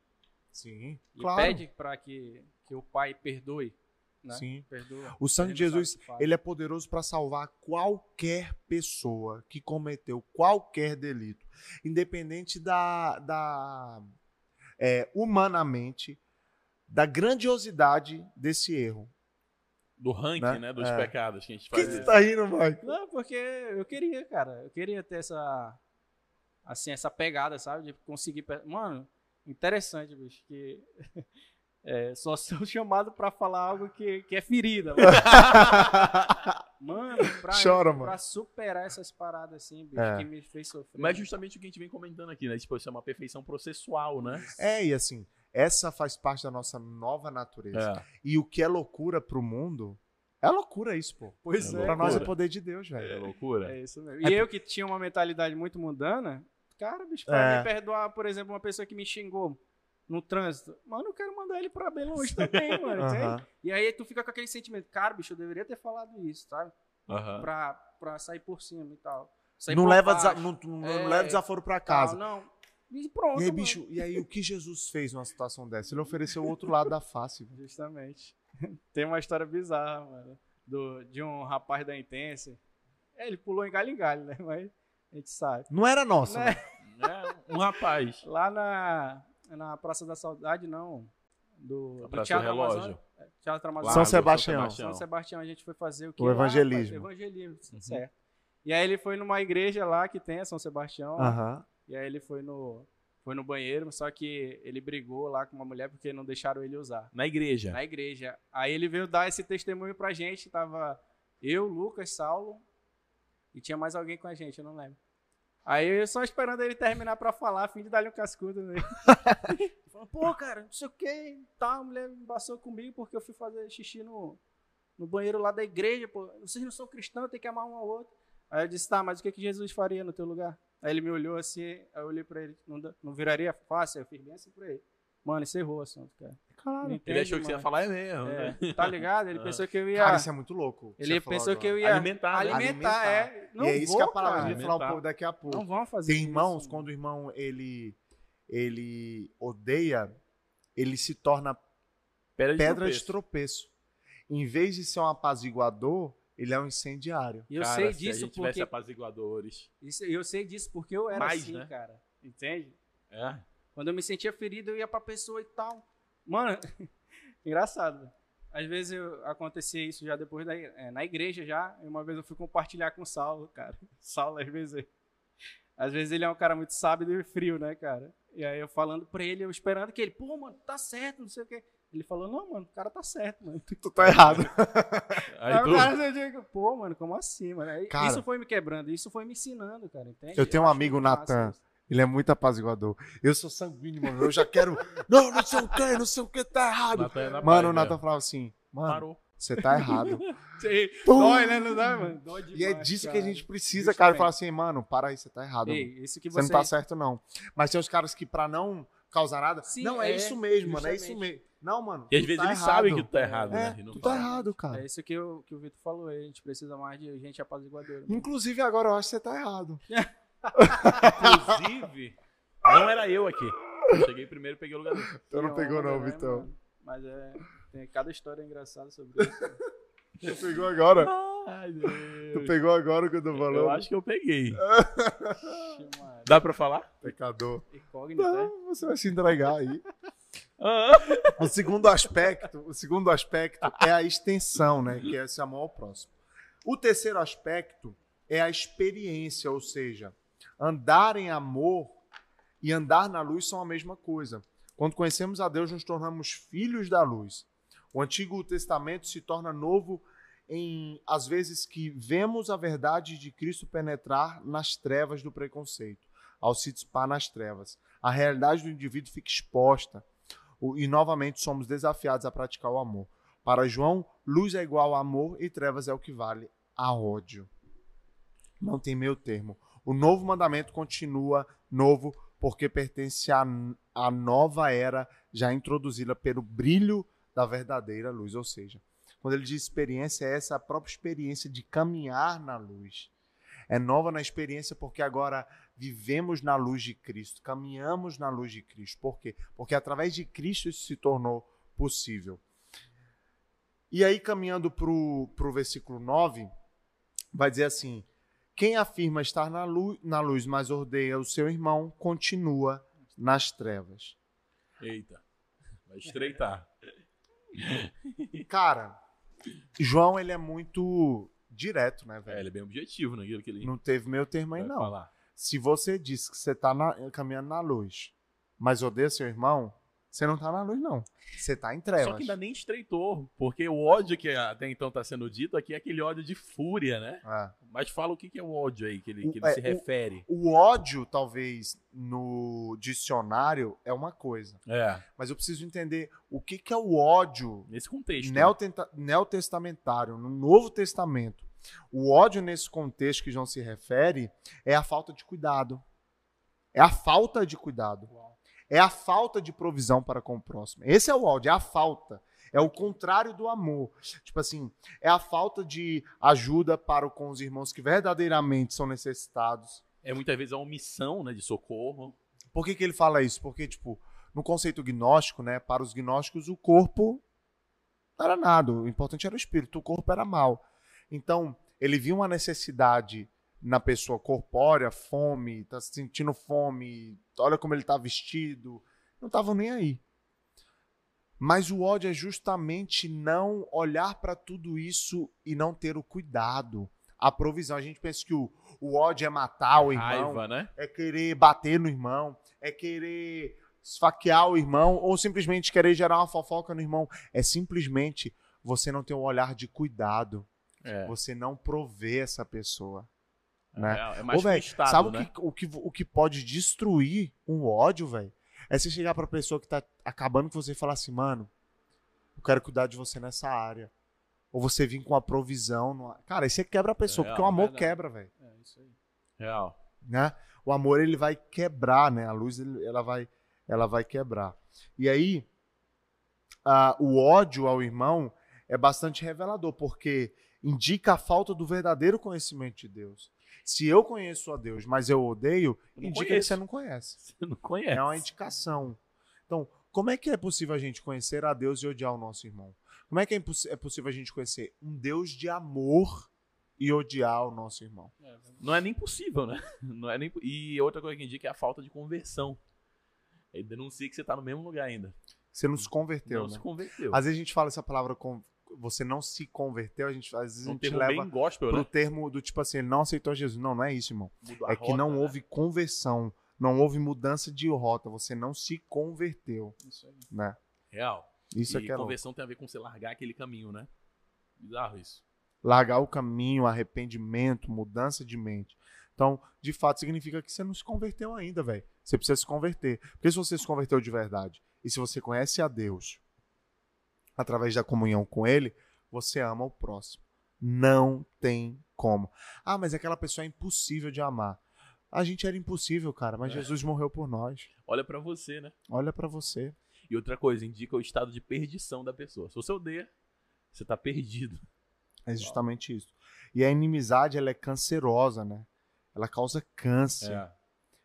Sim, e claro. Pede para que o Pai perdoe. Né? Sim. Perdoa. O sangue de Jesus, ele é poderoso para salvar qualquer pessoa que cometeu qualquer delito, independente humanamente, da grandiosidade desse erro. Do ranking, né? Dos pecados que a gente faz. Por que você tá rindo, Mike? Não, porque eu queria, cara. Eu queria ter essa pegada, sabe? De conseguir... Mano, interessante, bicho, que... só sou chamado pra falar algo que é ferida. Mano, pra superar essas paradas assim, bicho, que me fez sofrer. Mas justamente o que a gente vem comentando aqui, né? Tipo, isso é uma perfeição processual, né? E assim, essa faz parte da nossa nova natureza. É. E o que é loucura pro mundo, é loucura isso, pô. Pois é. Pra nós é poder de Deus, velho. É loucura. É isso mesmo. E eu que tinha uma mentalidade muito mundana, cara, bicho, pra me perdoar, por exemplo, uma pessoa que me xingou no trânsito, mano, eu quero mandar ele pra bem longe também, mano. Uhum. E aí tu fica com aquele sentimento, cara, bicho, eu deveria ter falado isso, sabe? Uhum. Pra sair por cima e tal. Não leva desaforo pra casa. Não. E pronto, e aí, bicho, e aí o que Jesus fez numa situação dessa? Ele ofereceu o outro lado da face. Justamente. Tem uma história bizarra, mano, de um rapaz da Intense. Ele pulou em galho, né? Mas a gente sabe. Não era nosso, né? Um rapaz. Lá na Praça da Saudade, não. Do Teatro Relógio. Teatro Amazônia. São Sebastião, a gente foi fazer o que? O evangelismo. Evangelismo, certo. E aí ele foi numa igreja lá que tem a São Sebastião. Uhum. E aí ele foi no banheiro, só que ele brigou lá com uma mulher porque não deixaram ele usar. Na igreja? Na igreja. Aí ele veio dar esse testemunho pra gente. Tava eu, Lucas, Saulo e tinha mais alguém com a gente, eu não lembro. Aí eu só esperando ele terminar pra falar, a fim de dar-lhe um cascudo nele. Pô, cara, não sei o que, tá, a mulher embaçou comigo porque eu fui fazer xixi no banheiro lá da igreja, pô. Vocês não são cristãos, tem que amar um ao outro. Aí eu disse, tá, mas o que Jesus faria no teu lugar? Aí ele me olhou assim, aí eu olhei pra ele, não viraria fácil? Eu fiz bem assim pra ele. Mano, isso errou o assunto, cara. Claro, ele achou que você ia falar mesmo, né? Tá ligado? Ele pensou que eu ia... Cara, isso é muito louco. Ele pensou que eu ia... Alimentar, é. Não, e é isso que a palavra vai falar um pouco daqui a pouco. Não vão fazer isso. Tem irmãos, quando o irmão, ele odeia, ele se torna pedra de tropeço. Em vez de ser um apaziguador, ele é um incendiário. E eu sei disso porque... se a gente tivesse apaziguadores. Eu sei disso porque eu era assim, cara. Entende? É. Quando eu me sentia ferido, eu ia pra pessoa e tal. Mano, engraçado. Às vezes acontecia isso já depois na igreja já. Uma vez eu fui compartilhar com o Saulo, cara. Saulo, às vezes ele é um cara muito sábio e frio, né, cara? E aí eu falando pra ele, eu esperando que ele, pô, mano, tá certo, não sei o quê. Ele falou, não, mano, o cara tá certo, mano. Tu tá errado. Aí o cara, eu digo, pô, mano, como assim, mano? Cara, isso foi me quebrando, isso foi me ensinando, cara, entende? Eu tenho um amigo, Natan. Ele é muito apaziguador. Eu sou sanguíneo, mano. Eu já quero... não sei o que, tá errado. Mano, o Natan falava assim, mano, você tá errado. Dói, né? Não dá, mano? Dói demais, e é disso, cara, que a gente precisa, cara. Falar assim, mano, para aí, você tá errado. Ei, isso que você não tá certo, não. Mas tem os caras que, pra não causar nada... Sim, não, é isso mesmo, mano, é isso mesmo. Não, mano, e às vezes eles sabem que tu tá errado, né? Tu tá errado, cara. É isso que o Victor falou. A gente precisa mais de gente apaziguadora. Inclusive, agora eu acho que você tá errado. Inclusive, não era eu aqui. Eu cheguei primeiro e peguei o lugar dele. Então não pegou, não, Vitão. Né, mas tem cada história engraçada sobre isso. Tu pegou agora? Ai, Deus. Tu pegou agora o que eu tô falando? Eu acho que eu peguei. Dá pra falar? Pecador. Incógnito, não, você vai se entregar aí. O segundo aspecto é a extensão, né? Que é esse amor ao próximo. O terceiro aspecto é a experiência, ou seja, andar em amor e andar na luz são a mesma coisa. Quando conhecemos a Deus, nos tornamos filhos da luz. O Antigo Testamento se torna novo em, às vezes, que vemos a verdade de Cristo penetrar nas trevas do preconceito, ao se dissipar nas trevas. A realidade do indivíduo fica exposta e, novamente, somos desafiados a praticar o amor. Para João, luz é igual a amor e trevas é o que vale a ódio. Não tem meio termo. O novo mandamento continua novo porque pertence à nova era já introduzida pelo brilho da verdadeira luz, ou seja, quando ele diz experiência, é essa a própria experiência de caminhar na luz. É nova na experiência porque agora vivemos na luz de Cristo, caminhamos na luz de Cristo. Por quê? Porque através de Cristo isso se tornou possível. E aí, caminhando para o versículo 9, vai dizer assim, quem afirma estar na luz, mas odeia o seu irmão, continua nas trevas. Eita, vai estreitar. Cara, João, ele é muito direto, né, velho? É, ele é bem objetivo, né? Ele... Não teve meio termo aí, não. Falar. Se você diz que você tá caminhando na luz, mas odeia seu irmão, você não tá na luz, não. Você tá em trevas. Só que ainda nem estreitou, porque o ódio que até então tá sendo dito aqui é aquele ódio de fúria, né? É. Mas fala o que é o ódio aí que ele se refere. O ódio, talvez, no dicionário é uma coisa. É. Mas eu preciso entender o que é o ódio nesse contexto. Neotestamentário, no Novo Testamento. O ódio nesse contexto que João se refere é a falta de cuidado. É a falta de cuidado. Uau. É a falta de provisão para com o próximo. Esse é o ódio, é a falta. É o contrário do amor. Tipo assim, é a falta de ajuda para com os irmãos que verdadeiramente são necessitados. É muitas vezes a omissão, né, de socorro. Por que ele fala isso? Porque, tipo, no conceito gnóstico, né, para os gnósticos, o corpo não era nada. O importante era o espírito, o corpo era mal. Então, ele viu uma necessidade na pessoa corpórea, fome, tá sentindo fome, olha como ele tá vestido, não tava nem aí. Mas o ódio é justamente não olhar para tudo isso e não ter o cuidado, a provisão. A gente pensa que o ódio é matar o irmão, raiva, né? É querer bater no irmão, é querer esfaquear o irmão, ou simplesmente querer gerar uma fofoca no irmão. É simplesmente você não ter um olhar de cuidado, você não prover essa pessoa. Né? É mais frustrado, sabe, né? O que pode destruir um ódio, velho? É você chegar pra pessoa que tá acabando com você e falar assim, mano, eu quero cuidar de você nessa área. Ou você vir com uma provisão. Cara, aí você quebra a pessoa, porque o amor quebra, velho. É isso aí. Real. Né? O amor, ele vai quebrar, né? A luz, ela vai quebrar. E aí, o ódio ao irmão é bastante revelador, porque indica a falta do verdadeiro conhecimento de Deus. Se eu conheço a Deus, mas eu odeio, indica que você não conhece. Você não conhece. É uma indicação. Então, como é que é possível a gente conhecer a Deus e odiar o nosso irmão? Como é que é possível a gente conhecer um Deus de amor e odiar o nosso irmão? Não é nem possível, né? Não é nem... E outra coisa que indica é a falta de conversão. Ele denuncia que você está no mesmo lugar ainda. Você não se converteu, né? Não se converteu. Às vezes a gente fala essa palavra você não se converteu, às vezes a gente leva gospel, pro, né, termo do tipo assim, ele não aceitou Jesus. Não, não é isso, irmão. Mudou que não, né, houve conversão, não houve mudança de rota, você não se converteu. Isso aí. Né? Real. Isso e conversão tem a ver com você largar aquele caminho, né? Bizarro isso. Largar o caminho, arrependimento, mudança de mente. Então, de fato, significa que você não se converteu ainda, velho. Você precisa se converter. Porque se você se converteu de verdade, e se você conhece a Deus através da comunhão com ele, você ama o próximo. Não tem como. Ah, mas aquela pessoa é impossível de amar. A gente era impossível, cara, mas Jesus morreu por nós. Olha pra você, né? Olha pra você. E outra coisa, indica o estado de perdição da pessoa. Se você odeia, você tá perdido. É justamente isso. E a inimizade, ela é cancerosa, né? Ela causa câncer.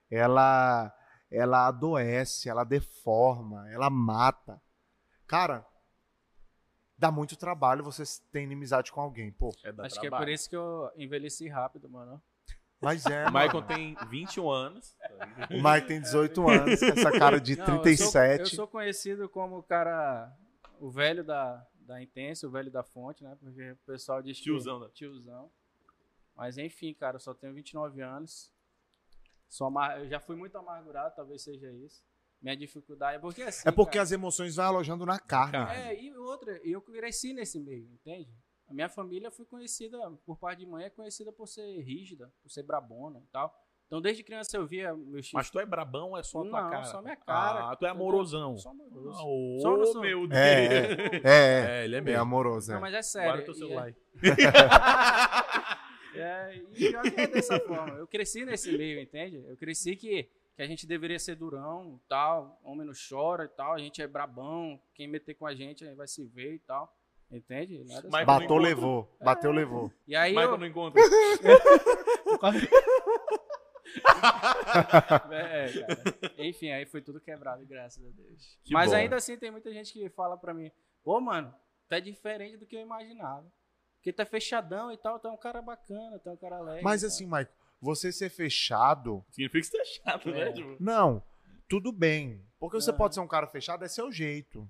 Ela adoece, ela deforma, ela mata. Cara, dá muito trabalho você ter inimizade com alguém, pô. Acho que é por isso que eu envelheci rápido, mano. Mas é, mano. Michael tem 21 anos. O Michael tem 18 anos, com essa cara de 37. Eu sou conhecido como o cara, o velho da Intense, o velho da fonte, né? Porque o pessoal diz tiozão. Mas enfim, cara, eu só tenho 29 anos. Eu já fui muito amargurado, talvez seja isso. Minha dificuldade é porque assim, as emoções vão alojando na carne. E outra, eu cresci nesse meio, entende? A minha família foi conhecida, por parte de mãe, é conhecida por ser rígida, por ser brabona e tal. Então, desde criança eu via meus filhos. Mas tu é brabão ou é só a tua cara? Não, só minha cara. Ah, tu é amorosão. Só amoroso. Oh, só amoroso. Meu Deus. Ele é meio amoroso. Não, mas é sério. Guarda teu celular aí. E já é dessa forma. Eu cresci nesse meio, entende? Eu cresci que a gente deveria ser durão e tal, homem não chora e tal, a gente é brabão, quem meter com a gente vai se ver e tal. Entende? Nada assim. Bateu, levou. Bateu, levou. E aí Michael não encontra. Cara. Enfim, aí foi tudo quebrado, graças a Deus. Que Mas bom. Ainda assim tem muita gente que fala pra mim, pô, mano, tá diferente do que eu imaginava. Porque tá fechadão e tal, tá um cara bacana, tá um cara alegre. Mas assim, Michael, você ser fechado... Significa que você é chato, né? Não, tudo bem. Porque você pode ser um cara fechado, é seu jeito.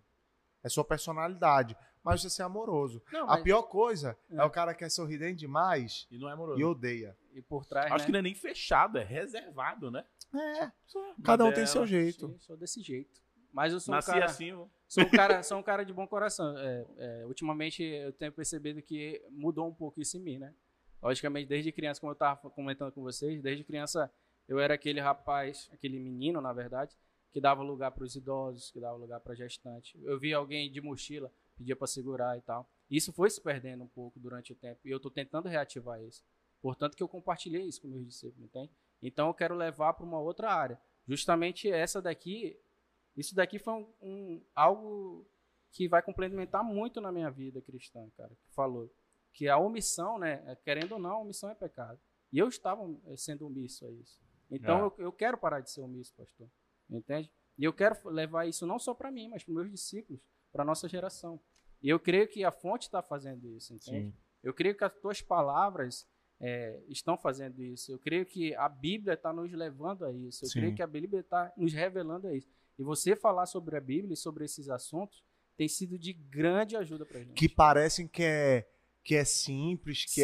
É sua personalidade. Mas você ser amoroso. Não, mas... A pior coisa é o cara que é sorridente demais e não é amoroso. E odeia. E por trás, acho que não é nem fechado, é reservado, né? É. Cada um tem seu jeito. Sim, sou desse jeito. Mas eu sou um cara... Nasci assim, sou um cara de bom coração. Ultimamente eu tenho percebido que mudou um pouco isso em mim, né? Logicamente, desde criança, como eu estava comentando com vocês, desde criança eu era aquele rapaz, aquele menino, na verdade, que dava lugar para os idosos, que dava lugar para gestante. Eu via alguém de mochila, pedia para segurar e tal. Isso foi se perdendo um pouco durante o tempo e eu estou tentando reativar isso. Portanto, que eu compartilhei isso com meus discípulos, entende? Então, eu quero levar para uma outra área. Justamente essa daqui, isso daqui foi algo que vai complementar muito na minha vida cristã, cara, que falou que a omissão, né, querendo ou não, a omissão é pecado. E eu estava sendo omisso a isso. Então, eu quero parar de ser omisso, pastor, entende? E eu quero levar isso não só para mim, mas para meus discípulos, para nossa geração. E eu creio que a fonte está fazendo isso, entende? Sim. Eu creio que as tuas palavras estão fazendo isso. Eu creio que a Bíblia está nos levando a isso. Eu creio que a Bíblia está nos revelando a isso. E você falar sobre a Bíblia e sobre esses assuntos tem sido de grande ajuda para a gente. Que parecem que é simples, que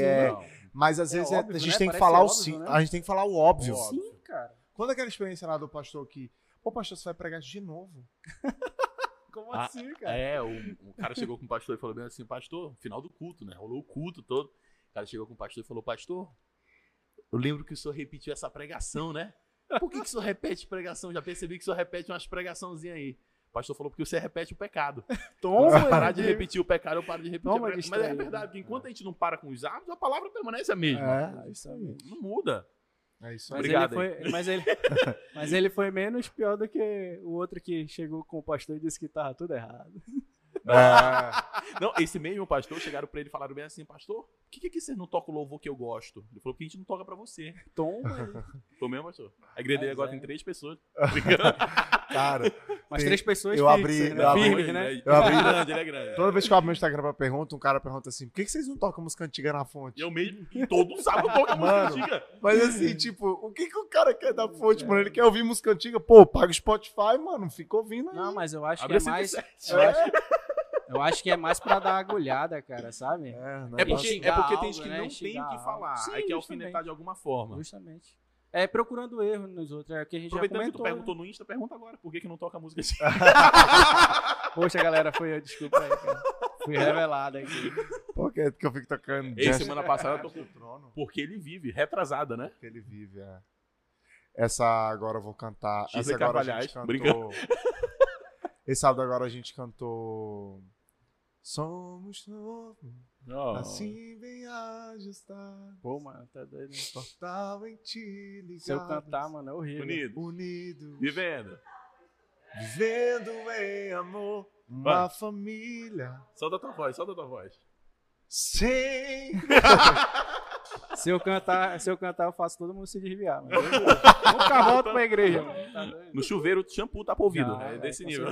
mas às vezes óbvio, a gente tem que falar óbvio, a gente tem que falar o óbvio. Sim, cara. Quando aquela experiência lá do pastor que, pô, pastor, você vai pregar de novo? Como assim, cara? O cara chegou com o pastor e falou bem assim, pastor, final do culto, né? Rolou o culto todo. O cara chegou com o pastor e falou, pastor, eu lembro que o senhor repetiu essa pregação, né? Por que o senhor repete pregação? Já percebi que o senhor repete umas pregaçãozinhas aí. O pastor falou, porque você repete o pecado. Toma, se parar de repetir o pecado, eu paro de repetir o pecado. Mas é verdade, que enquanto a gente não para com os hábitos, a palavra permanece a mesma. Isso aí. Não muda. É isso. Mas obrigado, ele foi, mas ele foi menos pior do que o outro que chegou com o pastor e disse que estava tudo errado. Não, esse mesmo pastor, chegaram pra ele e falaram bem assim, pastor, por que vocês não tocam o louvor que eu gosto? Ele falou, porque a gente não toca pra você. Toma. Tomei, pastor. A igreja agora tem 3 pessoas. Cara, mas 3 pessoas firmes, né? Eu abri, ele é grande. Toda vez que eu abro meu Instagram pra pergunta, um cara pergunta assim, por que vocês não tocam música antiga na fonte? Eu mesmo, todo sábado toca música antiga. Mas assim, tipo, o que o cara quer da fonte, mano? Ele quer ouvir música antiga? Pô, paga o Spotify, mano, fica ouvindo aí. Não, mas eu acho que é mais... Eu acho que é mais pra dar agulhada, cara, sabe? É porque tem gente que não tem o que falar. Sim, aí que é alfinetar de alguma forma. Justamente. É procurando erro nos outros. É que a gente já comentou, que tu perguntou no Insta, pergunta agora. Por que não toca a música assim? Poxa, galera, foi eu. Desculpa aí, cara. Fui revelado aqui. Por que eu fico tocando? Semana passada eu tô com o trono. Porque ele vive. Retrasada, né? Porque ele vive, Essa agora eu vou cantar. Jéssica, essa agora a gente cantou. Brincando. Esse sábado agora a gente cantou... Somos novos, assim bem ajustados. Pô, mano, tá doido. Total em ti ligados. Se eu cantar, mano, é horrível. Unidos. Vivendo em amor, uma família. Solta a tua voz. Sim. Se eu cantar, eu faço todo mundo se desviar. Mas nunca volto pra igreja. No chuveiro, o shampoo tá pro ouvido. É desse nível.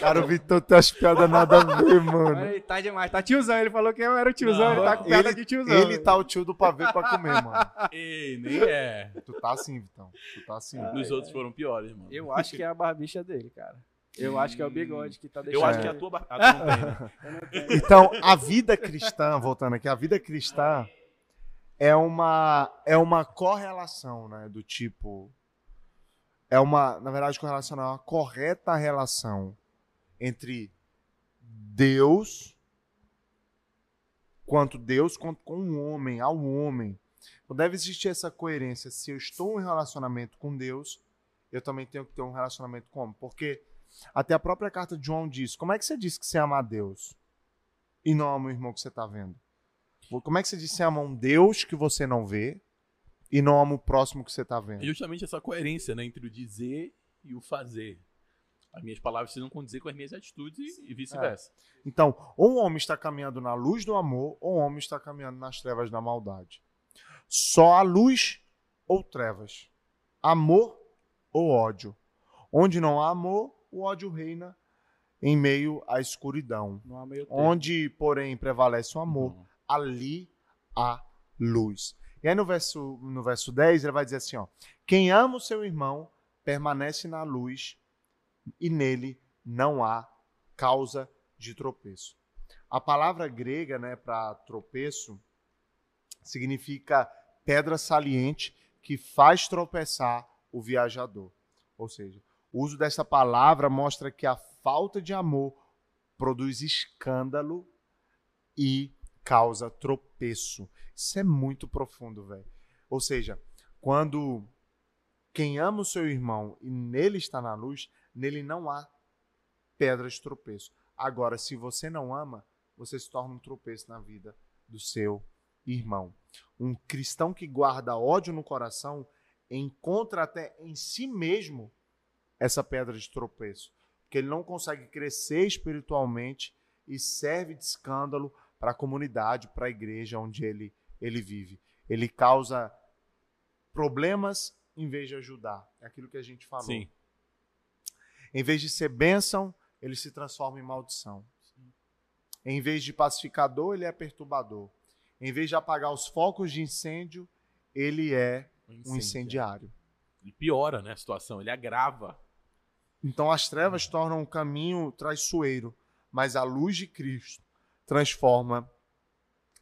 Cara, o Vitor tá as piadas nada a ver, mano. Ele tá demais. Tá tiozão. Ele falou que eu era o tiozão. Ele tá com piada de tiozão. Ele tá o tio do pavê pra comer, mano. Ei, nem é. Tu tá assim, Vitão. Nos outros foram piores, mano. Eu acho que é a barbicha dele, cara. Eu acho que é o bigode que tá deixando. Eu acho que é a tua barbicha. Então, a vida cristã, voltando aqui, a vida cristã é uma correlação, né, do tipo... na verdade, correlação é uma correta relação entre Deus quanto Deus, quanto com o homem, ao homem. Então deve existir essa coerência. Se eu estou em relacionamento com Deus, eu também tenho que ter um relacionamento com o homem. Porque até a própria carta de João diz, como é que você diz que você ama a Deus e não ama o irmão que você está vendo? Como é que você diz que você ama um Deus que você não vê e não ama o próximo que você está vendo? É justamente essa coerência, né, entre o dizer e o fazer. As minhas palavras se não condizem com as minhas atitudes e vice-versa. É. Então, ou um homem está caminhando na luz do amor, ou um homem está caminhando nas trevas da maldade. Só a luz ou trevas. Amor ou ódio. Onde não há amor, o ódio reina em meio à escuridão. Não há meio tempo. Onde, porém, prevalece o amor, ali há luz. E aí no verso 10, ele vai dizer assim, ó, quem ama o seu irmão permanece na luz e nele não há causa de tropeço. A palavra grega, né, para tropeço significa pedra saliente que faz tropeçar o viajador. Ou seja, o uso dessa palavra mostra que a falta de amor produz escândalo e causa tropeço. Isso é muito profundo, velho. Ou seja, quando quem ama o seu irmão e nele está na luz, nele não há pedras de tropeço. Agora, se você não ama, você se torna um tropeço na vida do seu irmão. Um cristão que guarda ódio no coração encontra até em si mesmo essa pedra de tropeço, porque ele não consegue crescer espiritualmente e serve de escândalo para a comunidade, para a igreja onde ele vive. Ele causa problemas em vez de ajudar. É aquilo que a gente falou. Sim. Em vez de ser bênção, ele se transforma em maldição. Sim. Em vez de pacificador, ele é perturbador. Em vez de apagar os focos de incêndio, ele é um incendiário. Ele piora, né, a situação, ele agrava. Então as trevas tornam o caminho traiçoeiro, mas a luz de Cristo transforma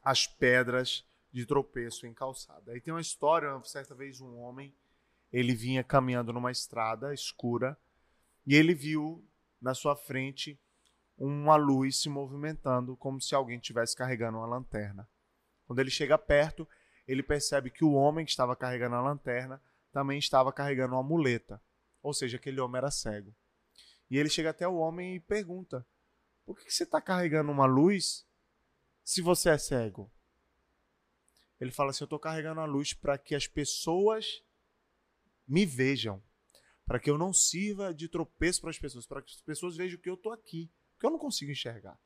as pedras de tropeço em calçada. Aí tem uma história, certa vez um homem, ele vinha caminhando numa estrada escura e ele viu na sua frente uma luz se movimentando como se alguém estivesse carregando uma lanterna. Quando ele chega perto, ele percebe que o homem que estava carregando a lanterna também estava carregando uma muleta. Ou seja, aquele homem era cego. E ele chega até o homem e pergunta, por que você está carregando uma luz se você é cego? Ele fala assim, eu estou carregando a luz para que as pessoas me vejam, para que eu não sirva de tropeço para que as pessoas vejam que eu estou aqui, que eu não consigo enxergar.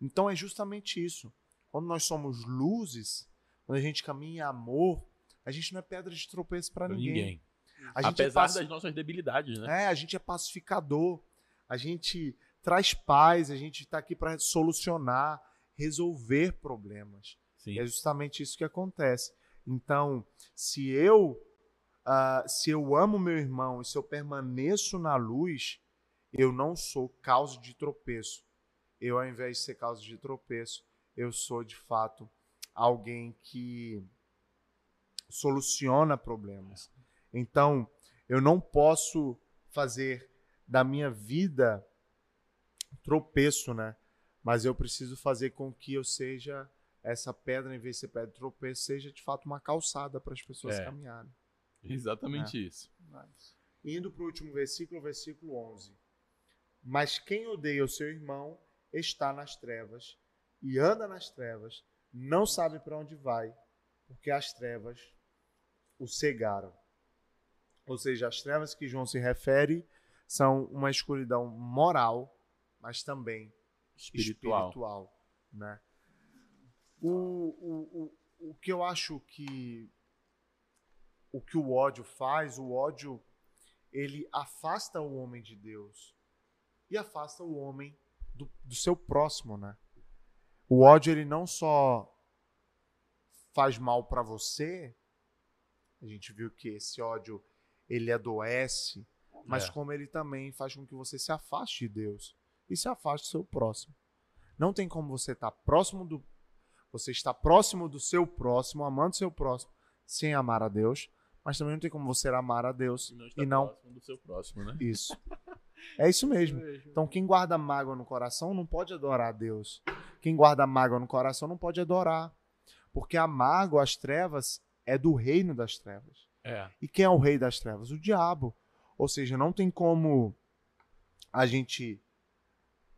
Então é justamente isso. Quando nós somos luzes, quando a gente caminha em amor, a gente não é pedra de tropeço para ninguém. Apesar das nossas debilidades, né? É, a gente é pacificador, a gente traz paz, a gente está aqui para solucionar, resolver problemas. Sim. E é justamente isso que acontece. Então, se eu amo meu irmão e se eu permaneço na luz, eu não sou causa de tropeço. Eu, ao invés de ser causa de tropeço, eu sou, de fato, alguém que soluciona problemas. Então, eu não posso fazer da minha vida tropeço, né? Mas eu preciso fazer com que eu seja essa pedra, em vez de ser pedra de tropeço, seja, de fato, uma calçada para as pessoas caminharem. Exatamente isso. Mas, indo para o último versículo, o versículo 11. Mas quem odeia o seu irmão está nas trevas e anda nas trevas, não sabe para onde vai, porque as trevas o cegaram. Ou seja, as trevas que João se refere são uma escuridão moral, mas também espiritual, né? O que eu acho que o ódio faz, o ódio, ele afasta o homem de Deus e afasta o homem do seu próximo, né? O ódio, ele não só faz mal para você, a gente viu que esse ódio, ele adoece, mas como ele também faz com que você se afaste de Deus e se afaste do seu próximo. Não tem como você estar próximo do seu próximo, amando seu próximo, sem amar a Deus, mas também não tem como você amar a Deus e não próximo do seu próximo, né? Isso. É isso mesmo. Então, quem guarda mágoa no coração não pode adorar a Deus. Quem guarda mágoa no coração não pode adorar. Porque a mágoa, as trevas, é do reino das trevas. É. E quem é o rei das trevas? O diabo. Ou seja, não tem como a gente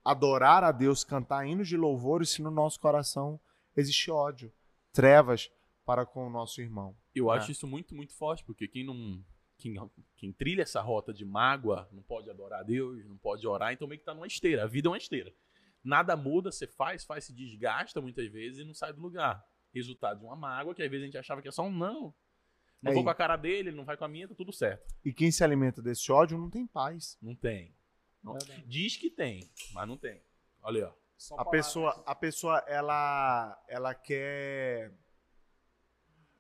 adorar a Deus, cantar hinos de louvores, se no nosso coração existe ódio, trevas para com o nosso irmão. Eu acho isso muito, muito forte, porque quem trilha essa rota de mágoa não pode adorar a Deus, não pode orar, então meio que tá numa esteira. A vida é uma esteira. Nada muda, você faz, se desgasta muitas vezes e não sai do lugar. Resultado de uma mágoa, que às vezes a gente achava que é só um não. Não vou com a cara dele, ele não vai com a minha, tá tudo certo. E quem se alimenta desse ódio não tem paz. Não tem. Não. Diz que tem, mas não tem. Olha aí, ó. A pessoa, ela quer,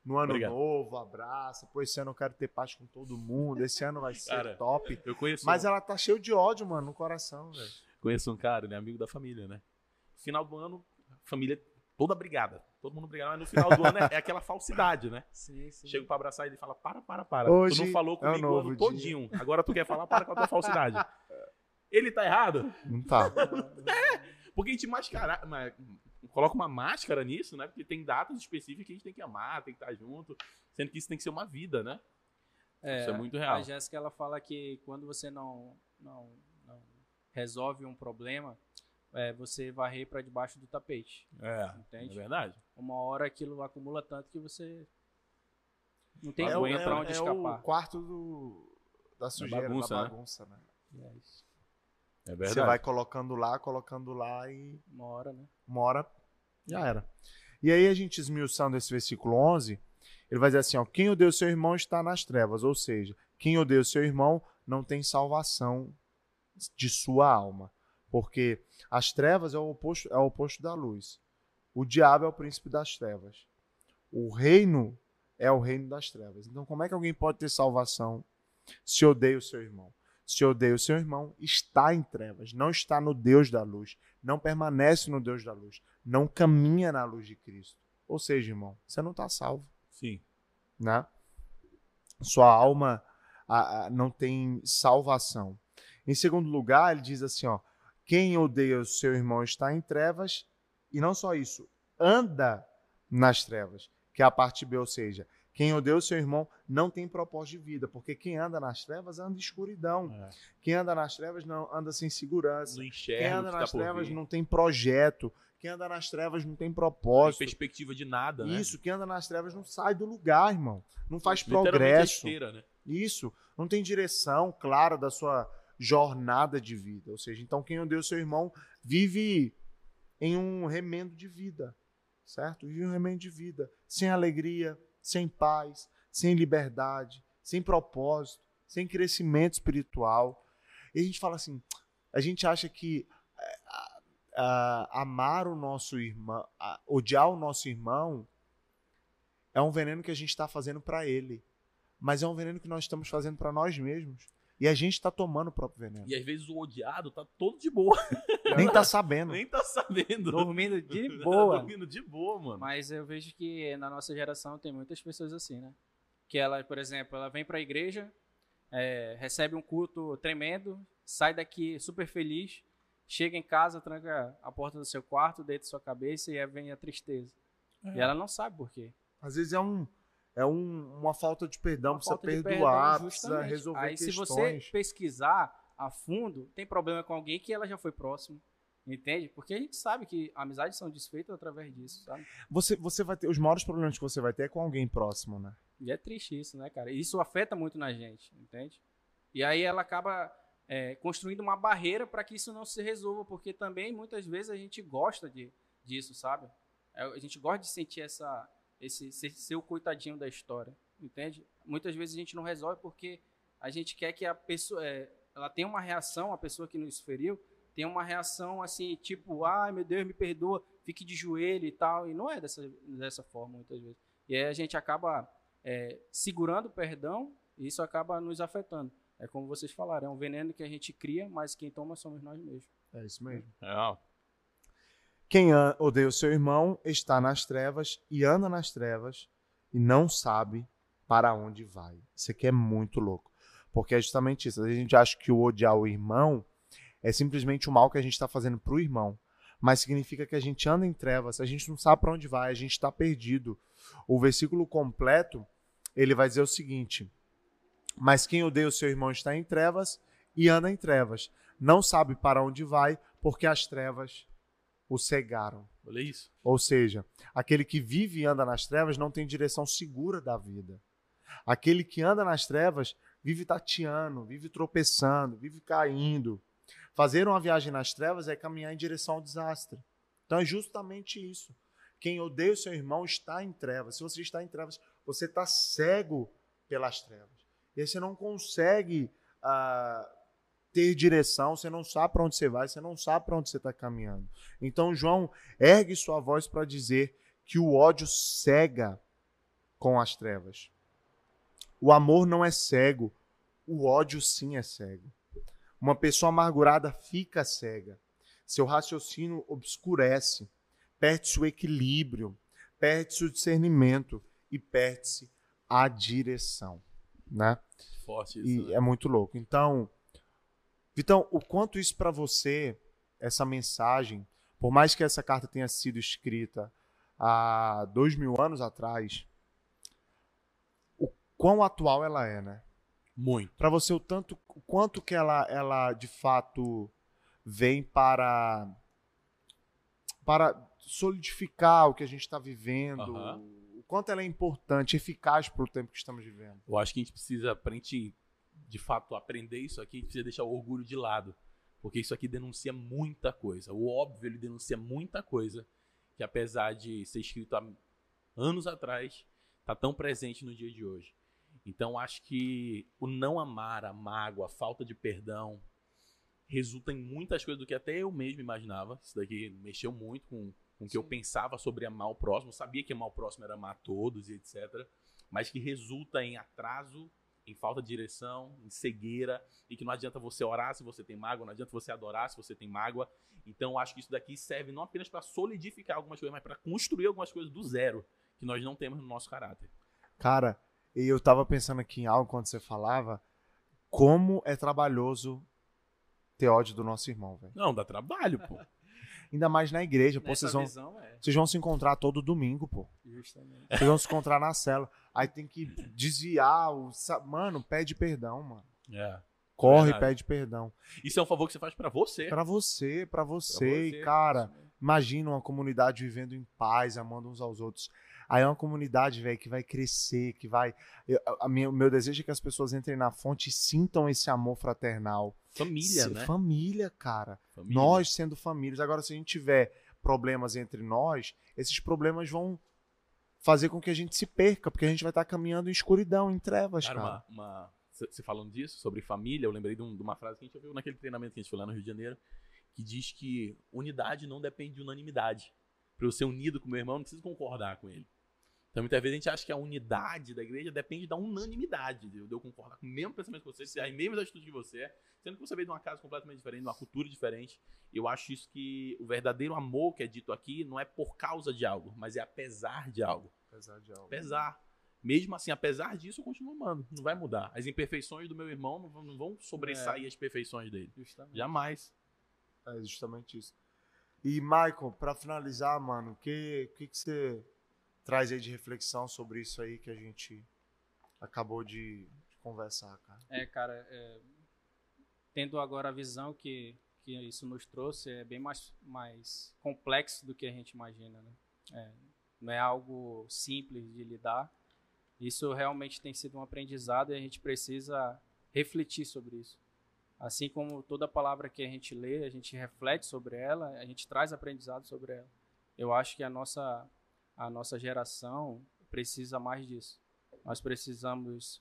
no ano novo, abraça, pô, esse ano eu quero ter paz com todo mundo, esse ano vai ser top. Eu conheço mas ela tá cheia de ódio, mano, no coração, velho. Conheço um cara, ele é amigo da família, né? Final do ano, família toda brigada, todo mundo brigado, mas no final do ano é aquela falsidade, né? Sim, sim. Chego pra abraçar ele e fala, para. Hoje tu não falou comigo o ano todinho, agora tu quer falar, para com a tua falsidade. Ele tá errado? Não tá. Porque a gente mascara, coloca uma máscara nisso, né? Porque tem datas específicas que a gente tem que amar, tem que estar junto, sendo que isso tem que ser uma vida, né? É, isso é muito real. A Jéssica, ela fala que quando você não resolve um problema, você varrer para debaixo do tapete. É, entende? É verdade. Uma hora aquilo acumula tanto que você não tem pra onde escapar. É o quarto da sujeira, da bagunça, né? É isso. É verdade. Você vai colocando lá e... Uma hora, já era. E aí a gente esmiuçando esse versículo 11, ele vai dizer assim, ó, quem odeia o seu irmão está nas trevas, ou seja, quem odeia o seu irmão não tem salvação de sua alma, porque as trevas é o oposto da luz. O diabo é o príncipe das trevas. O reino é o reino das trevas. Então como é que alguém pode ter salvação se odeia o seu irmão? Se odeia o seu irmão, está em trevas, não está no Deus da luz, não permanece no Deus da luz, não caminha na luz de Cristo. Ou seja, irmão, você não está salvo. Sim. Né? Sua alma não tem salvação. Em segundo lugar, ele diz assim, ó, quem odeia o seu irmão está em trevas, e não só isso, anda nas trevas, que é a parte B, ou seja... Quem odeia o seu irmão não tem propósito de vida, porque quem anda nas trevas anda em escuridão. É. Quem anda nas trevas não anda sem segurança. Não enxerga. Quem anda nas trevas não tem projeto. Quem anda nas trevas não tem propósito. Não tem perspectiva de nada, né? Isso, quem anda nas trevas não sai do lugar, irmão. Não faz progresso. Esteira, né? Isso, não tem direção clara da sua jornada de vida. Ou seja, então quem odeia o seu irmão vive em um remendo de vida, certo? Vive um remendo de vida, sem alegria, sem paz, sem liberdade, sem propósito, sem crescimento espiritual. E a gente fala assim, a gente acha que amar o nosso irmão, odiar o nosso irmão é um veneno que a gente está fazendo para ele, mas é um veneno que nós estamos fazendo para nós mesmos. E a gente tá tomando o próprio veneno. E às vezes o odiado tá todo de boa. Nem tá sabendo. Dormindo de boa. Dormindo de boa, mano. Mas eu vejo que na nossa geração tem muitas pessoas assim, né? Que ela, por exemplo, ela vem pra igreja, recebe um culto tremendo, sai daqui super feliz, chega em casa, tranca a porta do seu quarto, deita sua cabeça e aí vem a tristeza. É. E ela não sabe por quê. Às vezes é uma falta de perdão, precisa perdoar, precisa resolver aí, questões. Aí se você pesquisar a fundo, tem problema com alguém que ela já foi próximo, entende? Porque a gente sabe que amizades são desfeitas através disso, sabe? Você vai ter, os maiores problemas que você vai ter é com alguém próximo, né? E é triste isso, né, cara? Isso afeta muito na gente, entende? E aí ela acaba construindo uma barreira para que isso não se resolva, porque também muitas vezes a gente gosta disso, sabe? A gente gosta de sentir esse seu coitadinho da história, entende? Muitas vezes a gente não resolve porque a gente quer que a pessoa, ela tenha uma reação, a pessoa que nos feriu, tenha uma reação assim, tipo, ai meu Deus, me perdoa, fique de joelho e tal, e não é dessa forma muitas vezes. E aí a gente acaba segurando o perdão e isso acaba nos afetando. É como vocês falaram, é um veneno que a gente cria, mas quem toma somos nós mesmos. É isso mesmo. É. Quem odeia o seu irmão está nas trevas e anda nas trevas e não sabe para onde vai. Isso aqui é muito louco, porque é justamente isso. A gente acha que o odiar o irmão é simplesmente o mal que a gente está fazendo para o irmão, mas significa que a gente anda em trevas, a gente não sabe para onde vai, a gente está perdido. O versículo completo, ele vai dizer o seguinte: mas quem odeia o seu irmão está em trevas e anda em trevas, não sabe para onde vai, porque as trevas o cegaram. Olha isso. Ou seja, aquele que vive e anda nas trevas não tem direção segura da vida. Aquele que anda nas trevas vive tateando, vive tropeçando, vive caindo. Fazer uma viagem nas trevas é caminhar em direção ao desastre. Então é justamente isso. Quem odeia o seu irmão está em trevas. Se você está em trevas, você está cego pelas trevas. E aí você não consegue ter direção, você não sabe para onde você vai, você não sabe para onde você está caminhando. Então João ergue sua voz para dizer que o ódio cega com as trevas. O amor não é cego, o ódio sim é cego. Uma pessoa amargurada fica cega. Seu raciocínio obscurece, perde-se o equilíbrio, perde-se o discernimento e perde-se a direção. Né? Forte isso, e né? É muito louco. Então, Vitão, o quanto isso para você, essa mensagem, por mais que essa carta tenha sido escrita há 2000 anos atrás, quão atual ela é, né? Muito. Para você, o quanto que ela de fato vem para solidificar o que a gente está vivendo, o quanto ela é importante, eficaz para o tempo que estamos vivendo. Eu acho que a gente precisa, para a gente de fato aprender isso aqui, a gente precisa deixar o orgulho de lado, porque isso aqui denuncia muita coisa. O óbvio, ele denuncia muita coisa, que apesar de ser escrito há anos atrás, está tão presente no dia de hoje. Então, acho que o não amar, a mágoa, a falta de perdão, resulta em muitas coisas do que até eu mesmo imaginava. Isso daqui mexeu muito com o que eu pensava sobre amar o próximo. Eu sabia que amar o próximo era amar a todos e etc. Mas que resulta em atraso, em falta de direção, em cegueira. E que não adianta você orar se você tem mágoa, não adianta você adorar se você tem mágoa. Então, acho que isso daqui serve não apenas para solidificar algumas coisas, mas para construir algumas coisas do zero que nós não temos no nosso caráter. Cara, e eu tava pensando aqui em algo quando você falava, como é trabalhoso ter ódio do nosso irmão, velho. Não, dá trabalho, pô. Ainda mais na igreja, pô. Vocês vão se encontrar todo domingo, pô. Justamente. Vocês vão se encontrar na cela. Aí tem que desviar o... Mano, pede perdão, mano. É. Corre, verdade. Pede perdão. Isso é um favor que você faz pra você. Pra você. E, cara, imagina uma comunidade vivendo em paz, amando uns aos outros. Aí é uma comunidade, velho, que vai crescer, que vai... O meu desejo é que as pessoas entrem na fonte e sintam esse amor fraternal. Família, né? Família, cara. Família. Nós sendo famílias. Agora, se a gente tiver problemas entre nós, esses problemas vão fazer com que a gente se perca, porque a gente vai estar caminhando em escuridão, em trevas, cara. Você falando disso, sobre família, eu lembrei de uma frase que a gente ouviu naquele treinamento que a gente foi lá no Rio de Janeiro, que diz que unidade não depende de unanimidade. Para eu ser unido com meu irmão, eu não preciso concordar com ele. Então, muitas vezes a gente acha que a unidade da igreja depende da unanimidade, de eu concordar com o mesmo pensamento que você, se as mesmas atitudes que você, sendo que você veio de uma casa completamente diferente, de uma cultura diferente. Eu acho isso, que o verdadeiro amor que é dito aqui não é por causa de algo, mas é apesar de algo. Apesar. Mesmo assim, apesar disso, eu continuo amando. Não vai mudar. As imperfeições do meu irmão não vão sobressair as perfeições dele. Justamente. Jamais. É justamente isso. E, Michael, para finalizar, mano, o que você traz aí de reflexão sobre isso aí que a gente acabou de conversar, cara? Tendo agora a visão que isso nos trouxe, é bem mais complexo do que a gente imagina, né? Não é algo simples de lidar. Isso realmente tem sido um aprendizado e a gente precisa refletir sobre isso. Assim como toda palavra que a gente lê, a gente reflete sobre ela, a gente traz aprendizado sobre ela. Eu acho que a nossa geração precisa mais disso. Nós precisamos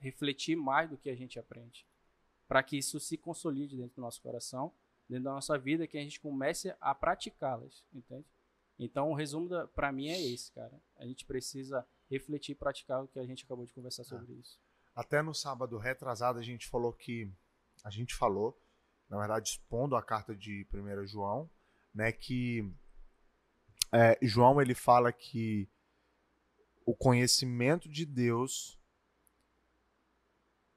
refletir mais do que a gente aprende, para que isso se consolide dentro do nosso coração, dentro da nossa vida, que a gente comece a praticá-las, entende? Então, o resumo para mim é esse, cara. A gente precisa refletir e praticar o que a gente acabou de conversar sobre isso. Até no sábado retrasado a gente falou, na verdade expondo a carta de 1 João, né, que João ele fala que o conhecimento de Deus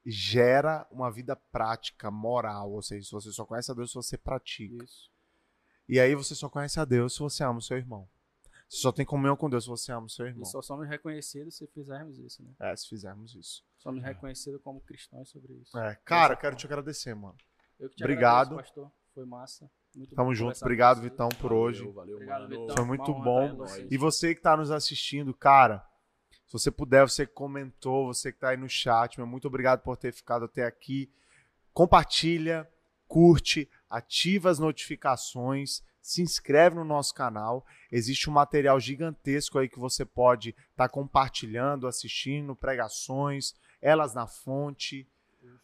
gera uma vida prática, moral, ou seja, se você só conhece a Deus, você pratica. Isso. E aí você só conhece a Deus se você ama o seu irmão. Você só tem comunhão com Deus se você ama o seu irmão. E só somos reconhecidos se fizermos isso, né? É, se fizermos isso. Somos reconhecidos como cristãos sobre isso. É, cara, quero te agradecer, mano. Eu que te agradeço, pastor. Foi massa. Muito Tamo junto. Obrigado, Vitão, por hoje. Valeu, obrigado, Vitão. Foi muito bom. E você que tá nos assistindo, cara, se você puder, você que comentou, você que tá aí no chat, meu, muito obrigado por ter ficado até aqui. Compartilha, curte, ativa as notificações, se inscreve no nosso canal. Existe um material gigantesco aí que você pode estar compartilhando, assistindo, pregações, Elas na Fonte,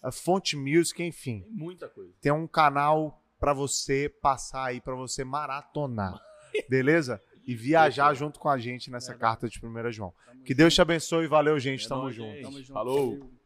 a Fonte Music, enfim. Tem muita coisa. Tem um canal para você passar aí, para você maratonar, beleza? E viajar junto com a gente nessa carta de 1 João. Que Deus te abençoe e valeu, gente. Tamo junto. Falou.